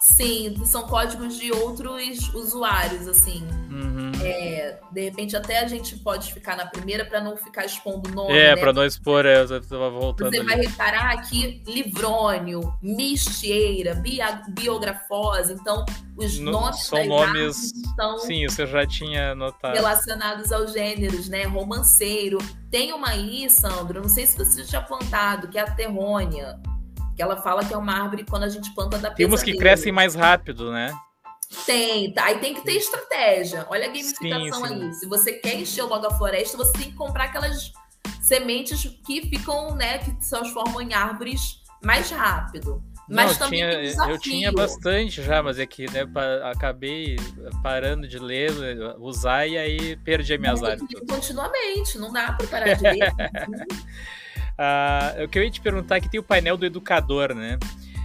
Sim, são códigos de outros usuários, assim. Uhum. É, de repente, até a gente pode ficar na primeira para não ficar expondo o nome. É, né? Para não expor, você estava voltando. Você ali vai reparar aqui Livrônio, Mistieira, Biografosa. Então, os nomes são nomes estão, sim, você já tinha notado, relacionados aos gêneros, né? Romanceiro. Tem uma aí, Sandro, não sei se você tinha plantado, que é a terrônia. Que ela fala que é uma árvore quando a gente planta da pesadelo. Tem umas que crescem mais rápido, né? Tem, tá? Aí tem que ter estratégia. Olha a gamificação aí. Se você quer encher logo a floresta, você tem que comprar aquelas sementes que ficam, né? Que se transformam em árvores mais rápido. Mas não, também tinha, tem desafio. Eu tinha bastante já, mas é que, né, acabei parando de ler, usar, e aí perdi as minhas árvores. Continuamente, não dá para parar de ler. Eu queria te perguntar, aqui tem o painel do educador, né?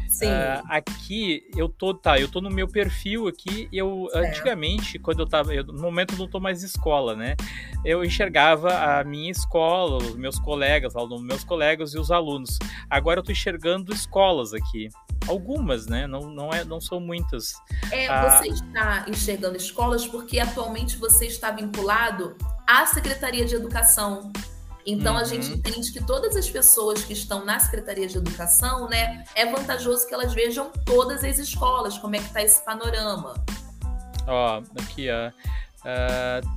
Sim. Aqui eu tô no meu perfil aqui. Antigamente, quando eu tava, no momento eu não tô mais em escola, né? Eu enxergava a minha escola, os meus colegas, e os alunos. Agora eu tô enxergando escolas aqui. Algumas, né? Não são muitas. Você está enxergando escolas porque atualmente você está vinculado à Secretaria de Educação. Então, a gente entende que todas as pessoas que estão na Secretaria de Educação, né, é vantajoso que elas vejam todas as escolas, como é que tá esse panorama. Ó, aqui, ó.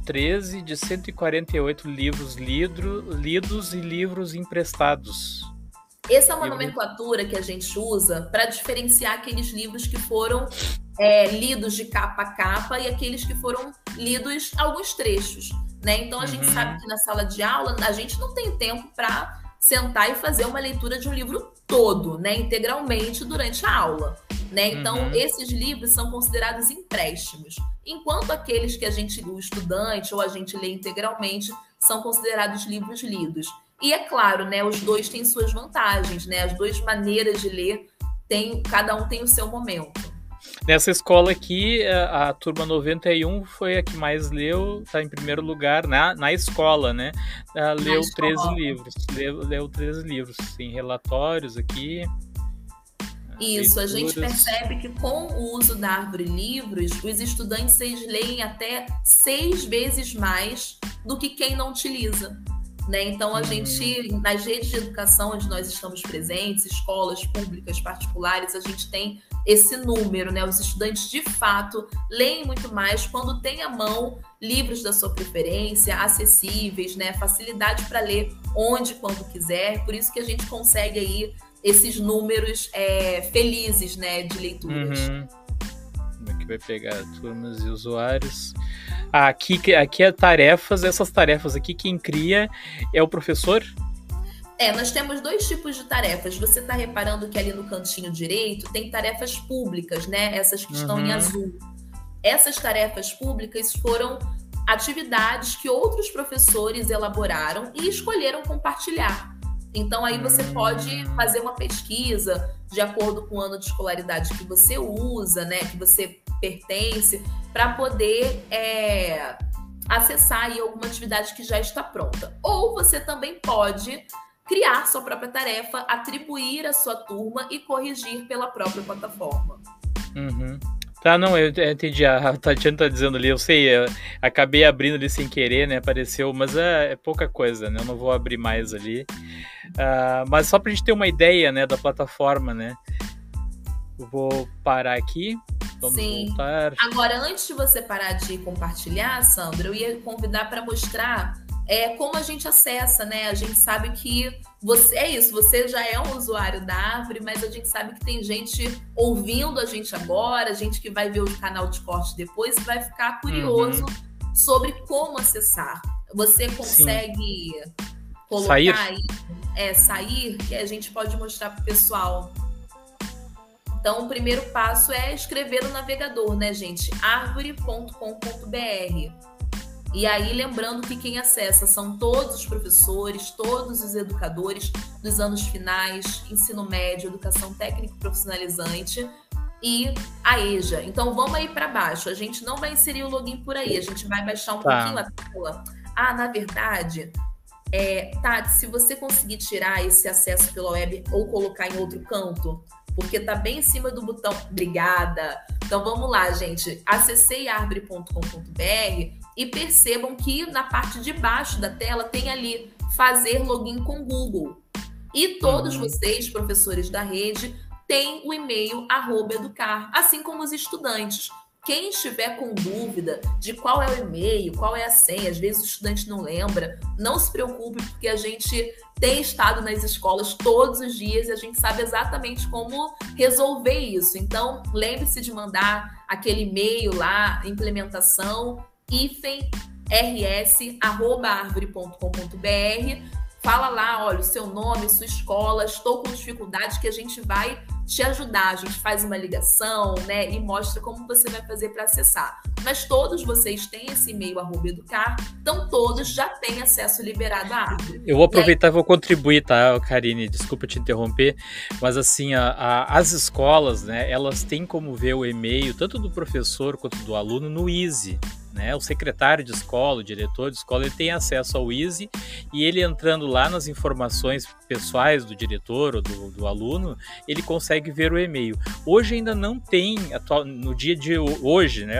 13 de 148 livros lidos e livros emprestados. Essa é uma nomenclatura que a gente usa para diferenciar aqueles livros que foram lidos de capa a capa e aqueles que foram lidos alguns trechos, né? Então, a gente sabe que na sala de aula, a gente não tem tempo para sentar e fazer uma leitura de um livro todo, né? Integralmente durante a aula, né? Então, esses livros são considerados empréstimos, enquanto aqueles que o estudante ou a gente lê integralmente são considerados livros lidos. E é claro, né? Os dois têm suas vantagens, né? As duas maneiras de ler, cada um tem o seu momento. Nessa escola aqui, a turma 91 foi a que mais leu, está em primeiro lugar na escola, né? Leu 13 livros, leu 13 livros, tem relatórios aqui. Isso, leituras. A gente percebe que com o uso da árvore livros, os estudantes leem até 6 vezes mais do que quem não utiliza, né? Então, a gente, nas redes de educação onde nós estamos presentes, escolas públicas, particulares, a gente tem esse número, né? Os estudantes, de fato, leem muito mais quando tem à mão livros da sua preferência, acessíveis, né? Facilidade para ler onde, quando quiser. Por isso que a gente consegue aí esses números felizes, né? De leituras. Aqui vai pegar turmas e usuários. Aqui é tarefas. Essas tarefas aqui, quem cria é o professor? Nós temos 2 tipos de tarefas. Você está reparando que ali no cantinho direito tem tarefas públicas, né? Essas que estão em azul. Essas tarefas públicas foram atividades que outros professores elaboraram e escolheram compartilhar. Então, aí você pode fazer uma pesquisa de acordo com o ano de escolaridade que você usa, né? Que você pertence, para poder acessar aí alguma atividade que já está pronta. Ou você também pode criar sua própria tarefa, atribuir à sua turma e corrigir pela própria plataforma. Tá, não, eu entendi. A Tatiana tá dizendo ali, eu sei, eu acabei abrindo ali sem querer, né, apareceu, mas é pouca coisa, né, eu não vou abrir mais ali. Mas só pra gente ter uma ideia, né, da plataforma, né, eu vou parar aqui, vamos voltar. Agora, antes de você parar de compartilhar, Sandra, eu ia convidar para mostrar como a gente acessa, né, a gente sabe que você já é um usuário da Árvore, mas a gente sabe que tem gente ouvindo a gente agora, gente que vai ver o canal de corte depois e vai ficar curioso sobre como acessar. Você consegue colocar sair? Aí, sair, que a gente pode mostrar pro pessoal. Então, o primeiro passo é escrever no navegador, né, gente? Arvore.com.br. E aí, lembrando que quem acessa são todos os professores, todos os educadores dos anos finais, ensino médio, educação técnico profissionalizante e a EJA. Então, vamos aí para baixo. A gente não vai inserir o login por aí, a gente vai baixar um pouquinho a tela. Ah, na verdade, Tati, se você conseguir tirar esse acesso pela web ou colocar em outro canto, porque tá bem em cima do botão. Obrigada! Então, vamos lá, gente. Acessei arvore.com.br. E percebam que na parte de baixo da tela tem ali fazer login com Google. E todos vocês, professores da rede, têm o e-mail @educar, assim como os estudantes. Quem estiver com dúvida de qual é o e-mail, qual é a senha, às vezes o estudante não lembra, não se preocupe, porque a gente tem estado nas escolas todos os dias e a gente sabe exatamente como resolver isso. Então, lembre-se de mandar aquele e-mail lá, implementação, rs@arvore.com.br, fala lá, olha, o seu nome, sua escola, estou com dificuldade, que a gente vai te ajudar, a gente faz uma ligação, né, e mostra como você vai fazer para acessar. Mas todos vocês têm esse e-mail @educar, então todos já têm acesso liberado à Árvore. Eu vou aproveitar e vou contribuir, tá, Carine? Desculpa te interromper, mas assim, as escolas, né, elas têm como ver o e-mail, tanto do professor quanto do aluno, no Easy. Né? O secretário de escola, o diretor de escola, ele tem acesso ao Easy e ele entrando lá nas informações pessoais do diretor ou do aluno, ele consegue ver o e-mail. Hoje ainda não tem, no dia de hoje, né,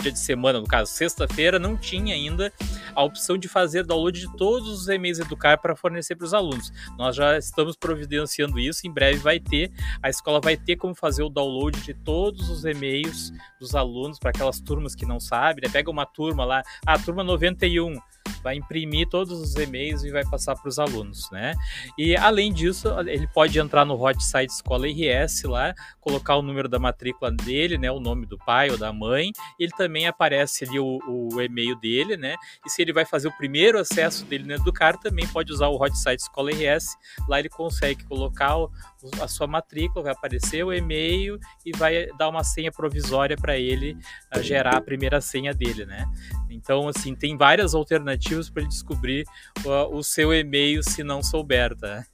dia de semana, no caso, sexta-feira, não tinha ainda a opção de fazer download de todos os e-mails Educar para fornecer para os alunos. Nós já estamos providenciando isso, em breve vai ter, a escola vai ter como fazer o download de todos os e-mails dos alunos para aquelas turmas que não sabem, né? Pega uma turma lá, a turma 91, vai imprimir todos os e-mails e vai passar para os alunos, né? E além disso, ele pode entrar no Hot Site Escola RS lá, colocar o número da matrícula dele, né? O nome do pai ou da mãe. Ele também aparece ali o e-mail dele, né? E se ele vai fazer o primeiro acesso dele no Educar, também pode usar o Hot Site Escola RS. Lá ele consegue colocar a sua matrícula, vai aparecer o e-mail e vai dar uma senha provisória para ele gerar a primeira senha dele, né? Então, assim, tem várias alternativas para ele descobrir o seu e-mail se não souber, tá?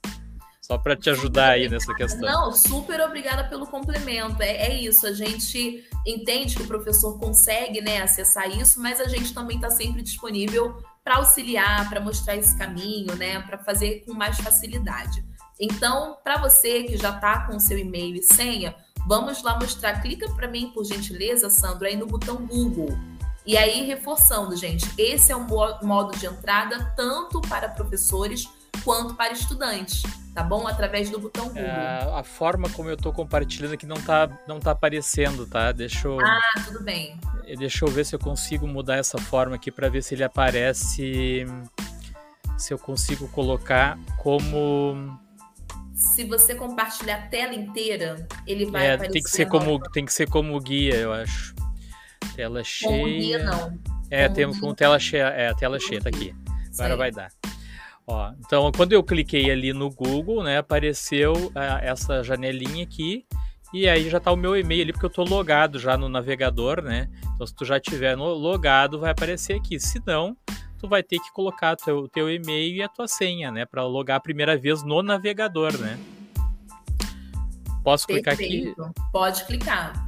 Só para te ajudar aí nessa questão. Não, super obrigada pelo complemento. É isso, a gente entende que o professor consegue, né, acessar isso, mas a gente também está sempre disponível para auxiliar, para mostrar esse caminho, né, para fazer com mais facilidade. Então, para você que já está com o seu e-mail e senha, vamos lá mostrar. Clica para mim, por gentileza, Sandro, aí no botão Google. E aí, reforçando, gente, esse é um modo de entrada tanto para professores quanto para estudantes, tá bom? Através do botão Google. A forma como eu estou compartilhando aqui não tá aparecendo, tá? Ah, tudo bem. Deixa eu ver se eu consigo mudar essa forma aqui para ver se ele aparece, se eu consigo colocar como... Se você compartilhar a tela inteira, ele vai aparecer. Tem que ser como guia, eu acho. Tela cheia. Como guia, não. Temos com tela cheia. A tela cheia tá aqui. Agora vai dar. Ó, então, quando eu cliquei ali no Google, né, apareceu essa janelinha aqui. E aí já tá o meu e-mail ali, porque eu tô logado já no navegador, né? Então, se tu já tiver logado, vai aparecer aqui. Se não, tu vai ter que colocar teu e-mail e a tua senha, né? Para logar a primeira vez no navegador, né? Posso clicar aqui? Pode clicar.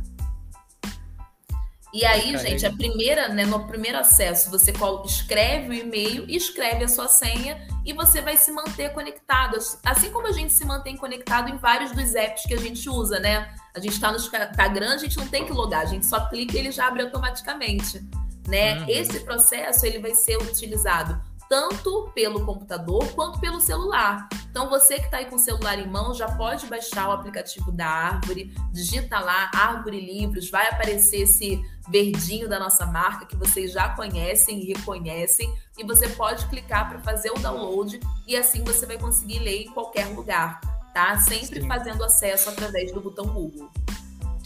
E aí, gente, no primeiro acesso, você escreve o e-mail, escreve a sua senha e você vai se manter conectado. Assim como a gente se mantém conectado em vários dos apps que a gente usa, né? A gente está no Instagram, a gente não tem que logar, a gente só clica e ele já abre automaticamente, né? Uhum. Esse processo ele vai ser utilizado tanto pelo computador quanto pelo celular. Então, você que está aí com o celular em mão, já pode baixar o aplicativo da Árvore, digita lá, Árvore Livros, vai aparecer esse verdinho da nossa marca, que vocês já conhecem e reconhecem, e você pode clicar para fazer o download, e assim você vai conseguir ler em qualquer lugar, tá? Sempre fazendo acesso através do botão Google.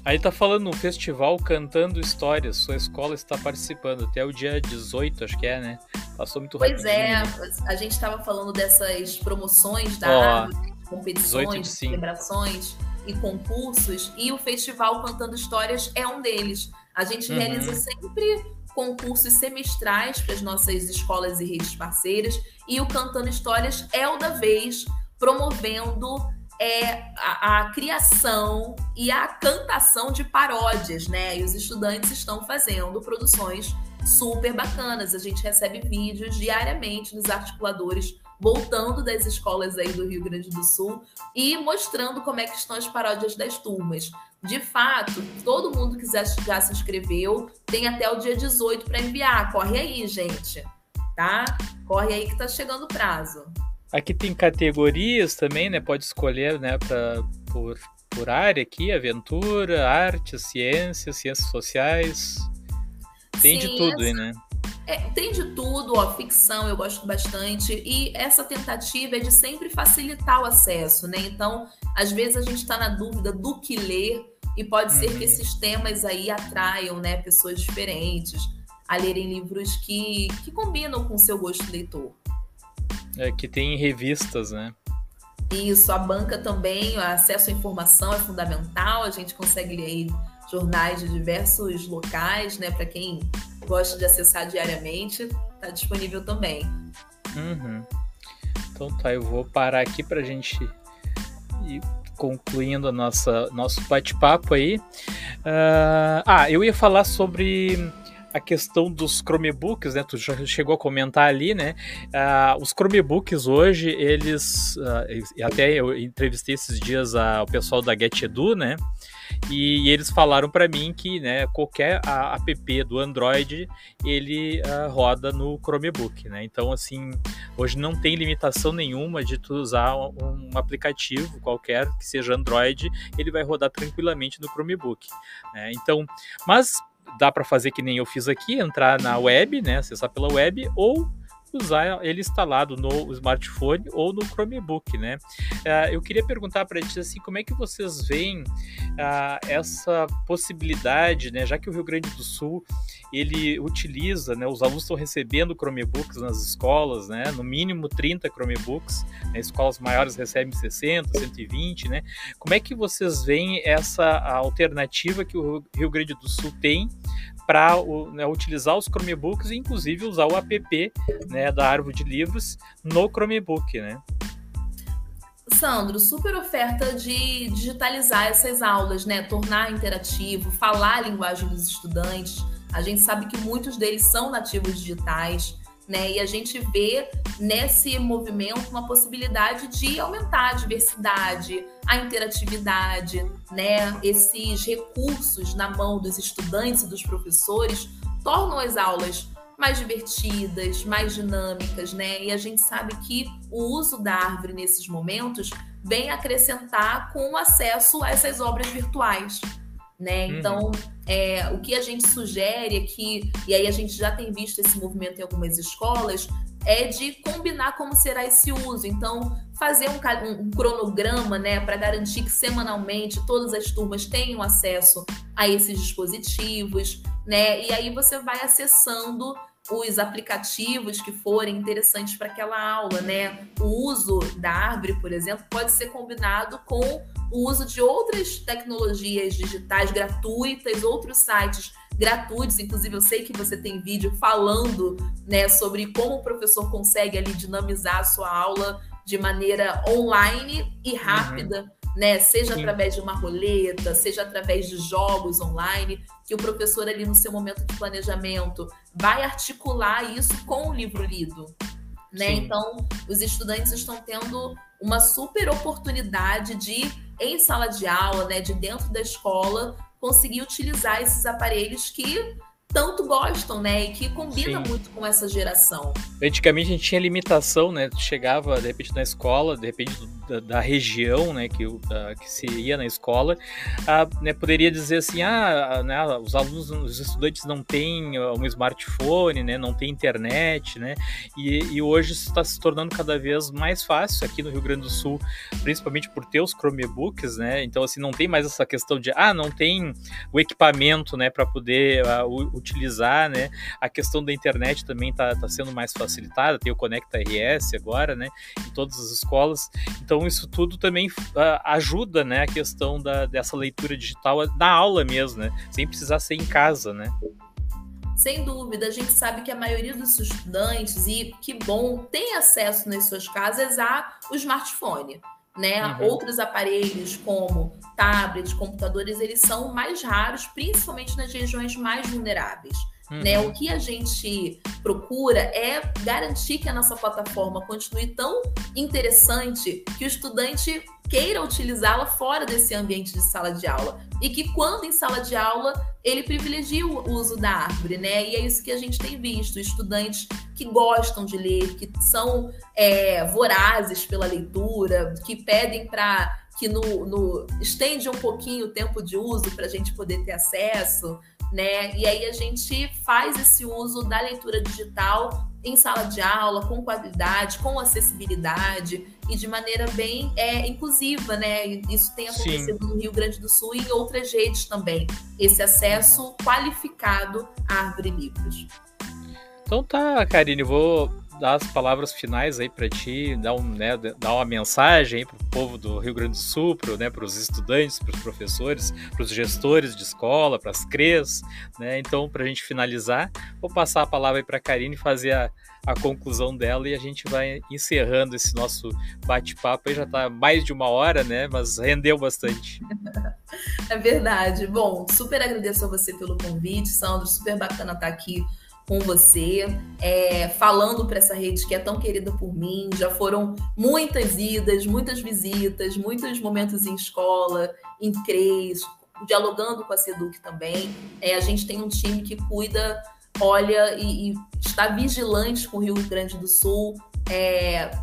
Aí tá falando no festival Cantando Histórias, sua escola está participando até o dia 18, acho que é, né? Passou muito rápido. Pois é, a gente estava falando dessas promoções da Árvore, competições, celebrações e concursos, e o festival Cantando Histórias é um deles. A gente realiza sempre concursos semestrais para as nossas escolas e redes parceiras, e o Cantando Histórias é o da vez, promovendo a criação e a cantação de paródias, né? E os estudantes estão fazendo produções super bacanas. A gente recebe vídeos diariamente dos articuladores voltando das escolas aí do Rio Grande do Sul e mostrando como é que estão as paródias das turmas. De fato, todo mundo que já se inscreveu tem até o dia 18 para enviar. Corre aí, gente, tá? Corre aí que tá chegando o prazo. Aqui tem categorias também, né? Pode escolher, né, por área aqui, aventura, arte, ciências sociais. Tem sim, de tudo aí, né? Tem de tudo, ó, ficção eu gosto bastante, e essa tentativa é de sempre facilitar o acesso, né? Então, às vezes a gente está na dúvida do que ler, e pode ser que esses temas aí atraiam, né, pessoas diferentes a lerem livros que combinam com o seu gosto leitor. É, que tem revistas, né? Isso, a banca também, o acesso à informação é fundamental, a gente consegue ler aí jornais de diversos locais, né? Para quem gosta de acessar diariamente, tá disponível também. Então tá, eu vou parar aqui pra gente ir concluindo nosso bate-papo aí. Eu ia falar sobre a questão dos Chromebooks, né? Tu já chegou a comentar ali, né? Os Chromebooks hoje, eles... até eu entrevistei esses dias o pessoal da GetEdu, né? E eles falaram para mim que, né, qualquer app do Android, ele roda no Chromebook, né? Então, assim, hoje não tem limitação nenhuma de tu usar um aplicativo qualquer, que seja Android, ele vai rodar tranquilamente no Chromebook, né? Então, mas... dá para fazer que nem eu fiz aqui, entrar na web, né, acessar pela web, ou usar ele instalado no smartphone ou no Chromebook, né? Eu queria perguntar para ti, assim, como é que vocês veem essa possibilidade, né, já que o Rio Grande do Sul, ele utiliza, né, os alunos estão recebendo Chromebooks nas escolas, né, no mínimo 30 Chromebooks, né, escolas maiores recebem 60, 120, né? Como é que vocês veem essa alternativa que o Rio Grande do Sul tem para, né, utilizar os Chromebooks e inclusive usar o app, né, da Árvore de Livros no Chromebook, né? Sandro, super oferta de digitalizar essas aulas, né? Tornar interativo, falar a linguagem dos estudantes. A gente sabe que muitos deles são nativos digitais, né? E a gente vê nesse movimento uma possibilidade de aumentar a diversidade, a interatividade, né? Esses recursos na mão dos estudantes e dos professores tornam as aulas mais divertidas, mais dinâmicas, né? E a gente sabe que o uso da árvore nesses momentos vem acrescentar com o acesso a essas obras virtuais, né? Então, o que a gente sugere aqui, e aí a gente já tem visto esse movimento em algumas escolas, é de combinar como será esse uso. Então, fazer um cronograma, né, para garantir que semanalmente todas as turmas tenham acesso a esses dispositivos, né? E aí você vai acessando os aplicativos que forem interessantes para aquela aula, né? O uso da árvore, por exemplo, pode ser combinado com o uso de outras tecnologias digitais gratuitas, outros sites gratuitos. Inclusive, eu sei que você tem vídeo falando, né, sobre como o professor consegue ali dinamizar a sua aula de maneira online e rápida, né? Seja através de uma roleta, seja através de jogos online, que o professor ali no seu momento de planejamento vai articular isso com o livro lido, né? Então, os estudantes estão tendo uma super oportunidade de, em sala de aula, né, de dentro da escola, conseguir utilizar esses aparelhos que tanto gostam, né? E que combina muito com essa geração. Antigamente a gente tinha limitação, né? Chegava, de repente, na escola, de repente da região, né, que se ia na escola, né, poderia dizer assim, né, os estudantes não têm um smartphone, né, não têm internet, né? E hoje isso está se tornando cada vez mais fácil aqui no Rio Grande do Sul, principalmente por ter os Chromebooks, né? Então, assim, não tem mais essa questão de não tem o equipamento, né, para poder utilizar, né? A questão da internet também está sendo mais facilitada, tem o Conecta RS agora, né, em todas as escolas. Então, isso tudo também ajuda, né, a questão dessa leitura digital da aula mesmo, né? Sem precisar ser em casa, né? Sem dúvida, a gente sabe que a maioria dos estudantes, e que bom, tem acesso nas suas casas ao smartphone, né? Uhum. Outros aparelhos como tablets, computadores, eles são mais raros, principalmente nas regiões mais vulneráveis. Uhum. Né? O que a gente procura é garantir que a nossa plataforma continue tão interessante que o estudante queira utilizá-la fora desse ambiente de sala de aula. E que quando em sala de aula, ele privilegia o uso da árvore, né? E é isso que a gente tem visto, estudantes que gostam de ler, que são vorazes pela leitura, que pedem para que estende um pouquinho o tempo de uso para a gente poder ter acesso, né? E aí a gente faz esse uso da leitura digital em sala de aula, com qualidade, com acessibilidade e de maneira bem inclusiva, né? Isso tem acontecido Sim. no Rio Grande do Sul e em outras redes também, esse acesso qualificado à Árvore Livros. Então tá, Carine, vou dar as palavras finais aí para ti, dar uma mensagem aí pro povo do Rio Grande do Sul, para os estudantes, para os professores, para os gestores de escola, para as CREs, né? Então, para a gente finalizar, vou passar a palavra aí para a Carine fazer a conclusão dela e a gente vai encerrando esse nosso bate-papo. Aí já está mais de 1 hora, né? Mas rendeu bastante. É verdade. Bom, super agradeço a você pelo convite, Sandro, super bacana estar aqui com você, falando para essa rede que é tão querida por mim. Já foram muitas idas, muitas visitas, muitos momentos em escola, em CREs, dialogando com a SEDUC também. A gente tem um time que cuida, olha, e está vigilante com o Rio Grande do Sul,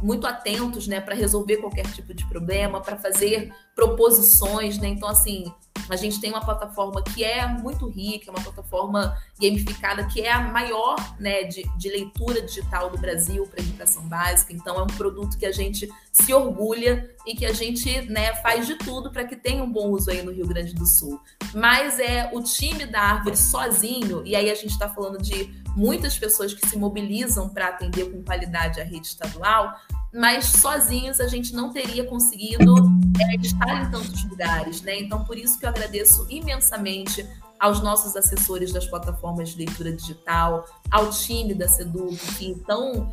muito atentos, né, para resolver qualquer tipo de problema, para fazer proposições, né? Então, assim, a gente tem uma plataforma que é muito rica, uma plataforma gamificada que é a maior, né, de leitura digital do Brasil para educação básica. Então, é um produto que a gente se orgulha e que a gente, né, faz de tudo para que tenha um bom uso aí no Rio Grande do Sul. Mas o time da Árvore sozinho, e aí a gente está falando de muitas pessoas que se mobilizam para atender com qualidade a rede estadual, mas sozinhos a gente não teria conseguido estar em tantos lugares, né? Então, por isso que eu agradeço imensamente aos nossos assessores das plataformas de leitura digital, ao time da SEDUC, que com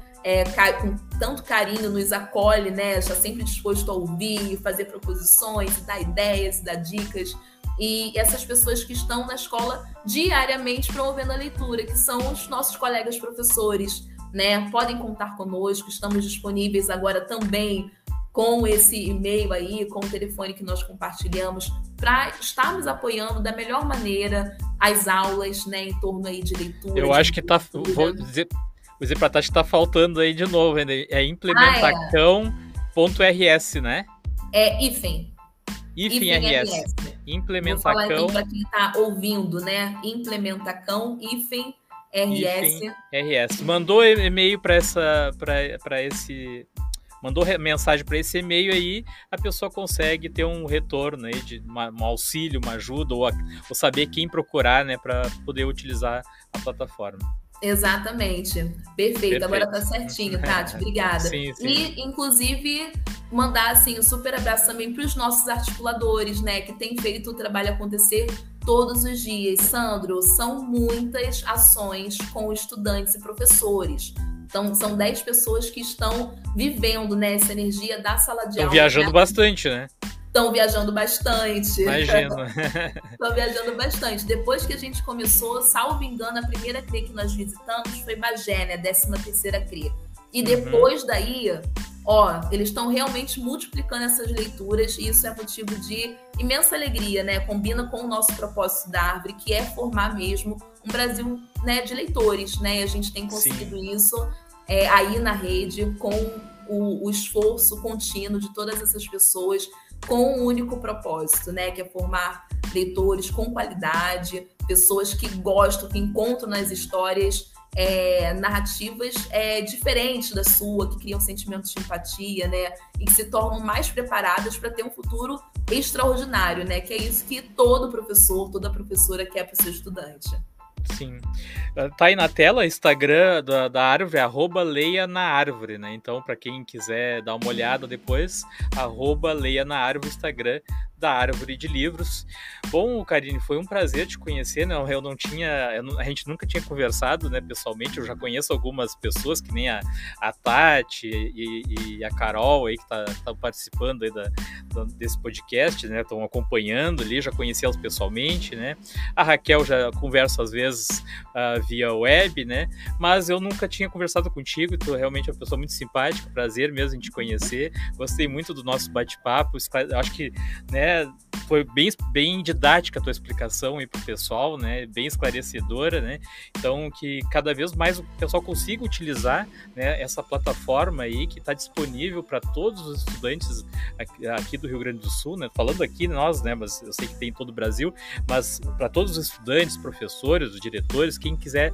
tanto carinho nos acolhe, né? Está sempre disposto a ouvir, fazer proposições, dar ideias, dar dicas. E essas pessoas que estão na escola diariamente promovendo a leitura, que são os nossos colegas professores, né? Podem contar conosco, estamos disponíveis agora também com esse e-mail aí, com o telefone que nós compartilhamos, para estarmos apoiando da melhor maneira as aulas, né, em torno aí de leitura. Eu acho que tá, vou dizer para a Tati, está faltando aí de novo, é implementacão.rs, né? Hífen RS. Implementacão. Para quem está ouvindo, né? Implementacão hífen RS. Mandou e-mail mandou mensagem para esse e-mail aí, a pessoa consegue ter um retorno aí de um auxílio, uma ajuda, ou saber quem procurar, né, para poder utilizar a plataforma. Exatamente. Perfeito. Agora tá certinho, Tati. Obrigada. Sim. E, inclusive, mandar assim um super abraço também para os nossos articuladores, né, que tem feito o trabalho acontecer todos os dias. Sandro, são muitas ações com estudantes e professores. Então, são 10 pessoas que estão vivendo, né, essa energia da sala de aula. Estão viajando bastante, né? Estão viajando bastante. Imagino. Estão viajando bastante. Depois que a gente começou, salvo engano, a primeira CRE que nós visitamos foi Bagé, né? 13ª CRE. E depois daí, eles estão realmente multiplicando essas leituras e isso é motivo de imensa alegria, né? Combina com o nosso propósito da Árvore, que é formar mesmo um Brasil, né, de leitores, né? E a gente tem conseguido Sim. isso aí na rede com o esforço contínuo de todas essas pessoas com um único propósito, né? Que é formar leitores com qualidade, pessoas que gostam, que encontram nas histórias narrativas diferentes da sua, que criam sentimentos de empatia, né? E que se tornam mais preparadas para ter um futuro extraordinário, né? Que é isso que todo professor, toda professora quer para o seu estudante. Sim. Tá aí na tela o Instagram da Árvore, @LeianaArvore, né? Então, para quem quiser dar uma olhada depois, @LeianaArvore, Instagram da Árvore de Livros. Bom, Carine, foi um prazer te conhecer, né? Eu não tinha, a gente nunca tinha conversado, né, pessoalmente. Eu já conheço algumas pessoas, que nem a Tati e a Carol aí, que tá participando aí desse podcast, né? Estão acompanhando ali, já conheci elas pessoalmente, né? A Raquel já converso às vezes via web, né? Mas eu nunca tinha conversado contigo, tu realmente é uma pessoa muito simpática, prazer mesmo em te conhecer. Gostei muito do nosso bate-papo, acho que, né, foi bem didática a tua explicação aí pro pessoal, né? Bem esclarecedora, né? Então, que cada vez mais o pessoal consiga utilizar, né, essa plataforma aí que está disponível para todos os estudantes aqui do Rio Grande do Sul, né? Falando aqui nós, né? Mas eu sei que tem em todo o Brasil, mas para todos os estudantes, professores, os diretores, quem quiser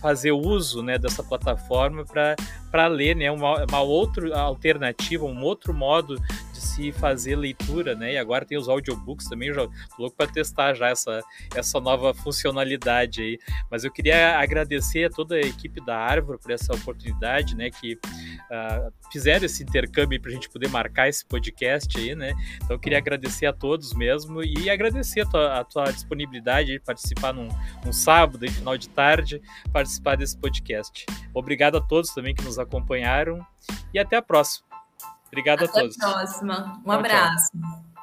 fazer uso, né, dessa plataforma para ler, né, uma outra alternativa, um outro modo de se fazer leitura, né? E agora tem os audiobooks também, eu já tô louco para testar já essa nova funcionalidade aí. Mas eu queria agradecer a toda a equipe da Árvore por essa oportunidade, né, que fizeram esse intercâmbio para a gente poder marcar esse podcast aí, né? Então eu queria agradecer a todos mesmo e agradecer a tua disponibilidade de participar num sábado, em final de tarde, participar desse podcast. Obrigado a todos também que nos acompanharam e até a próxima. Obrigado a todos. Até a próxima. Um abraço. Tchau.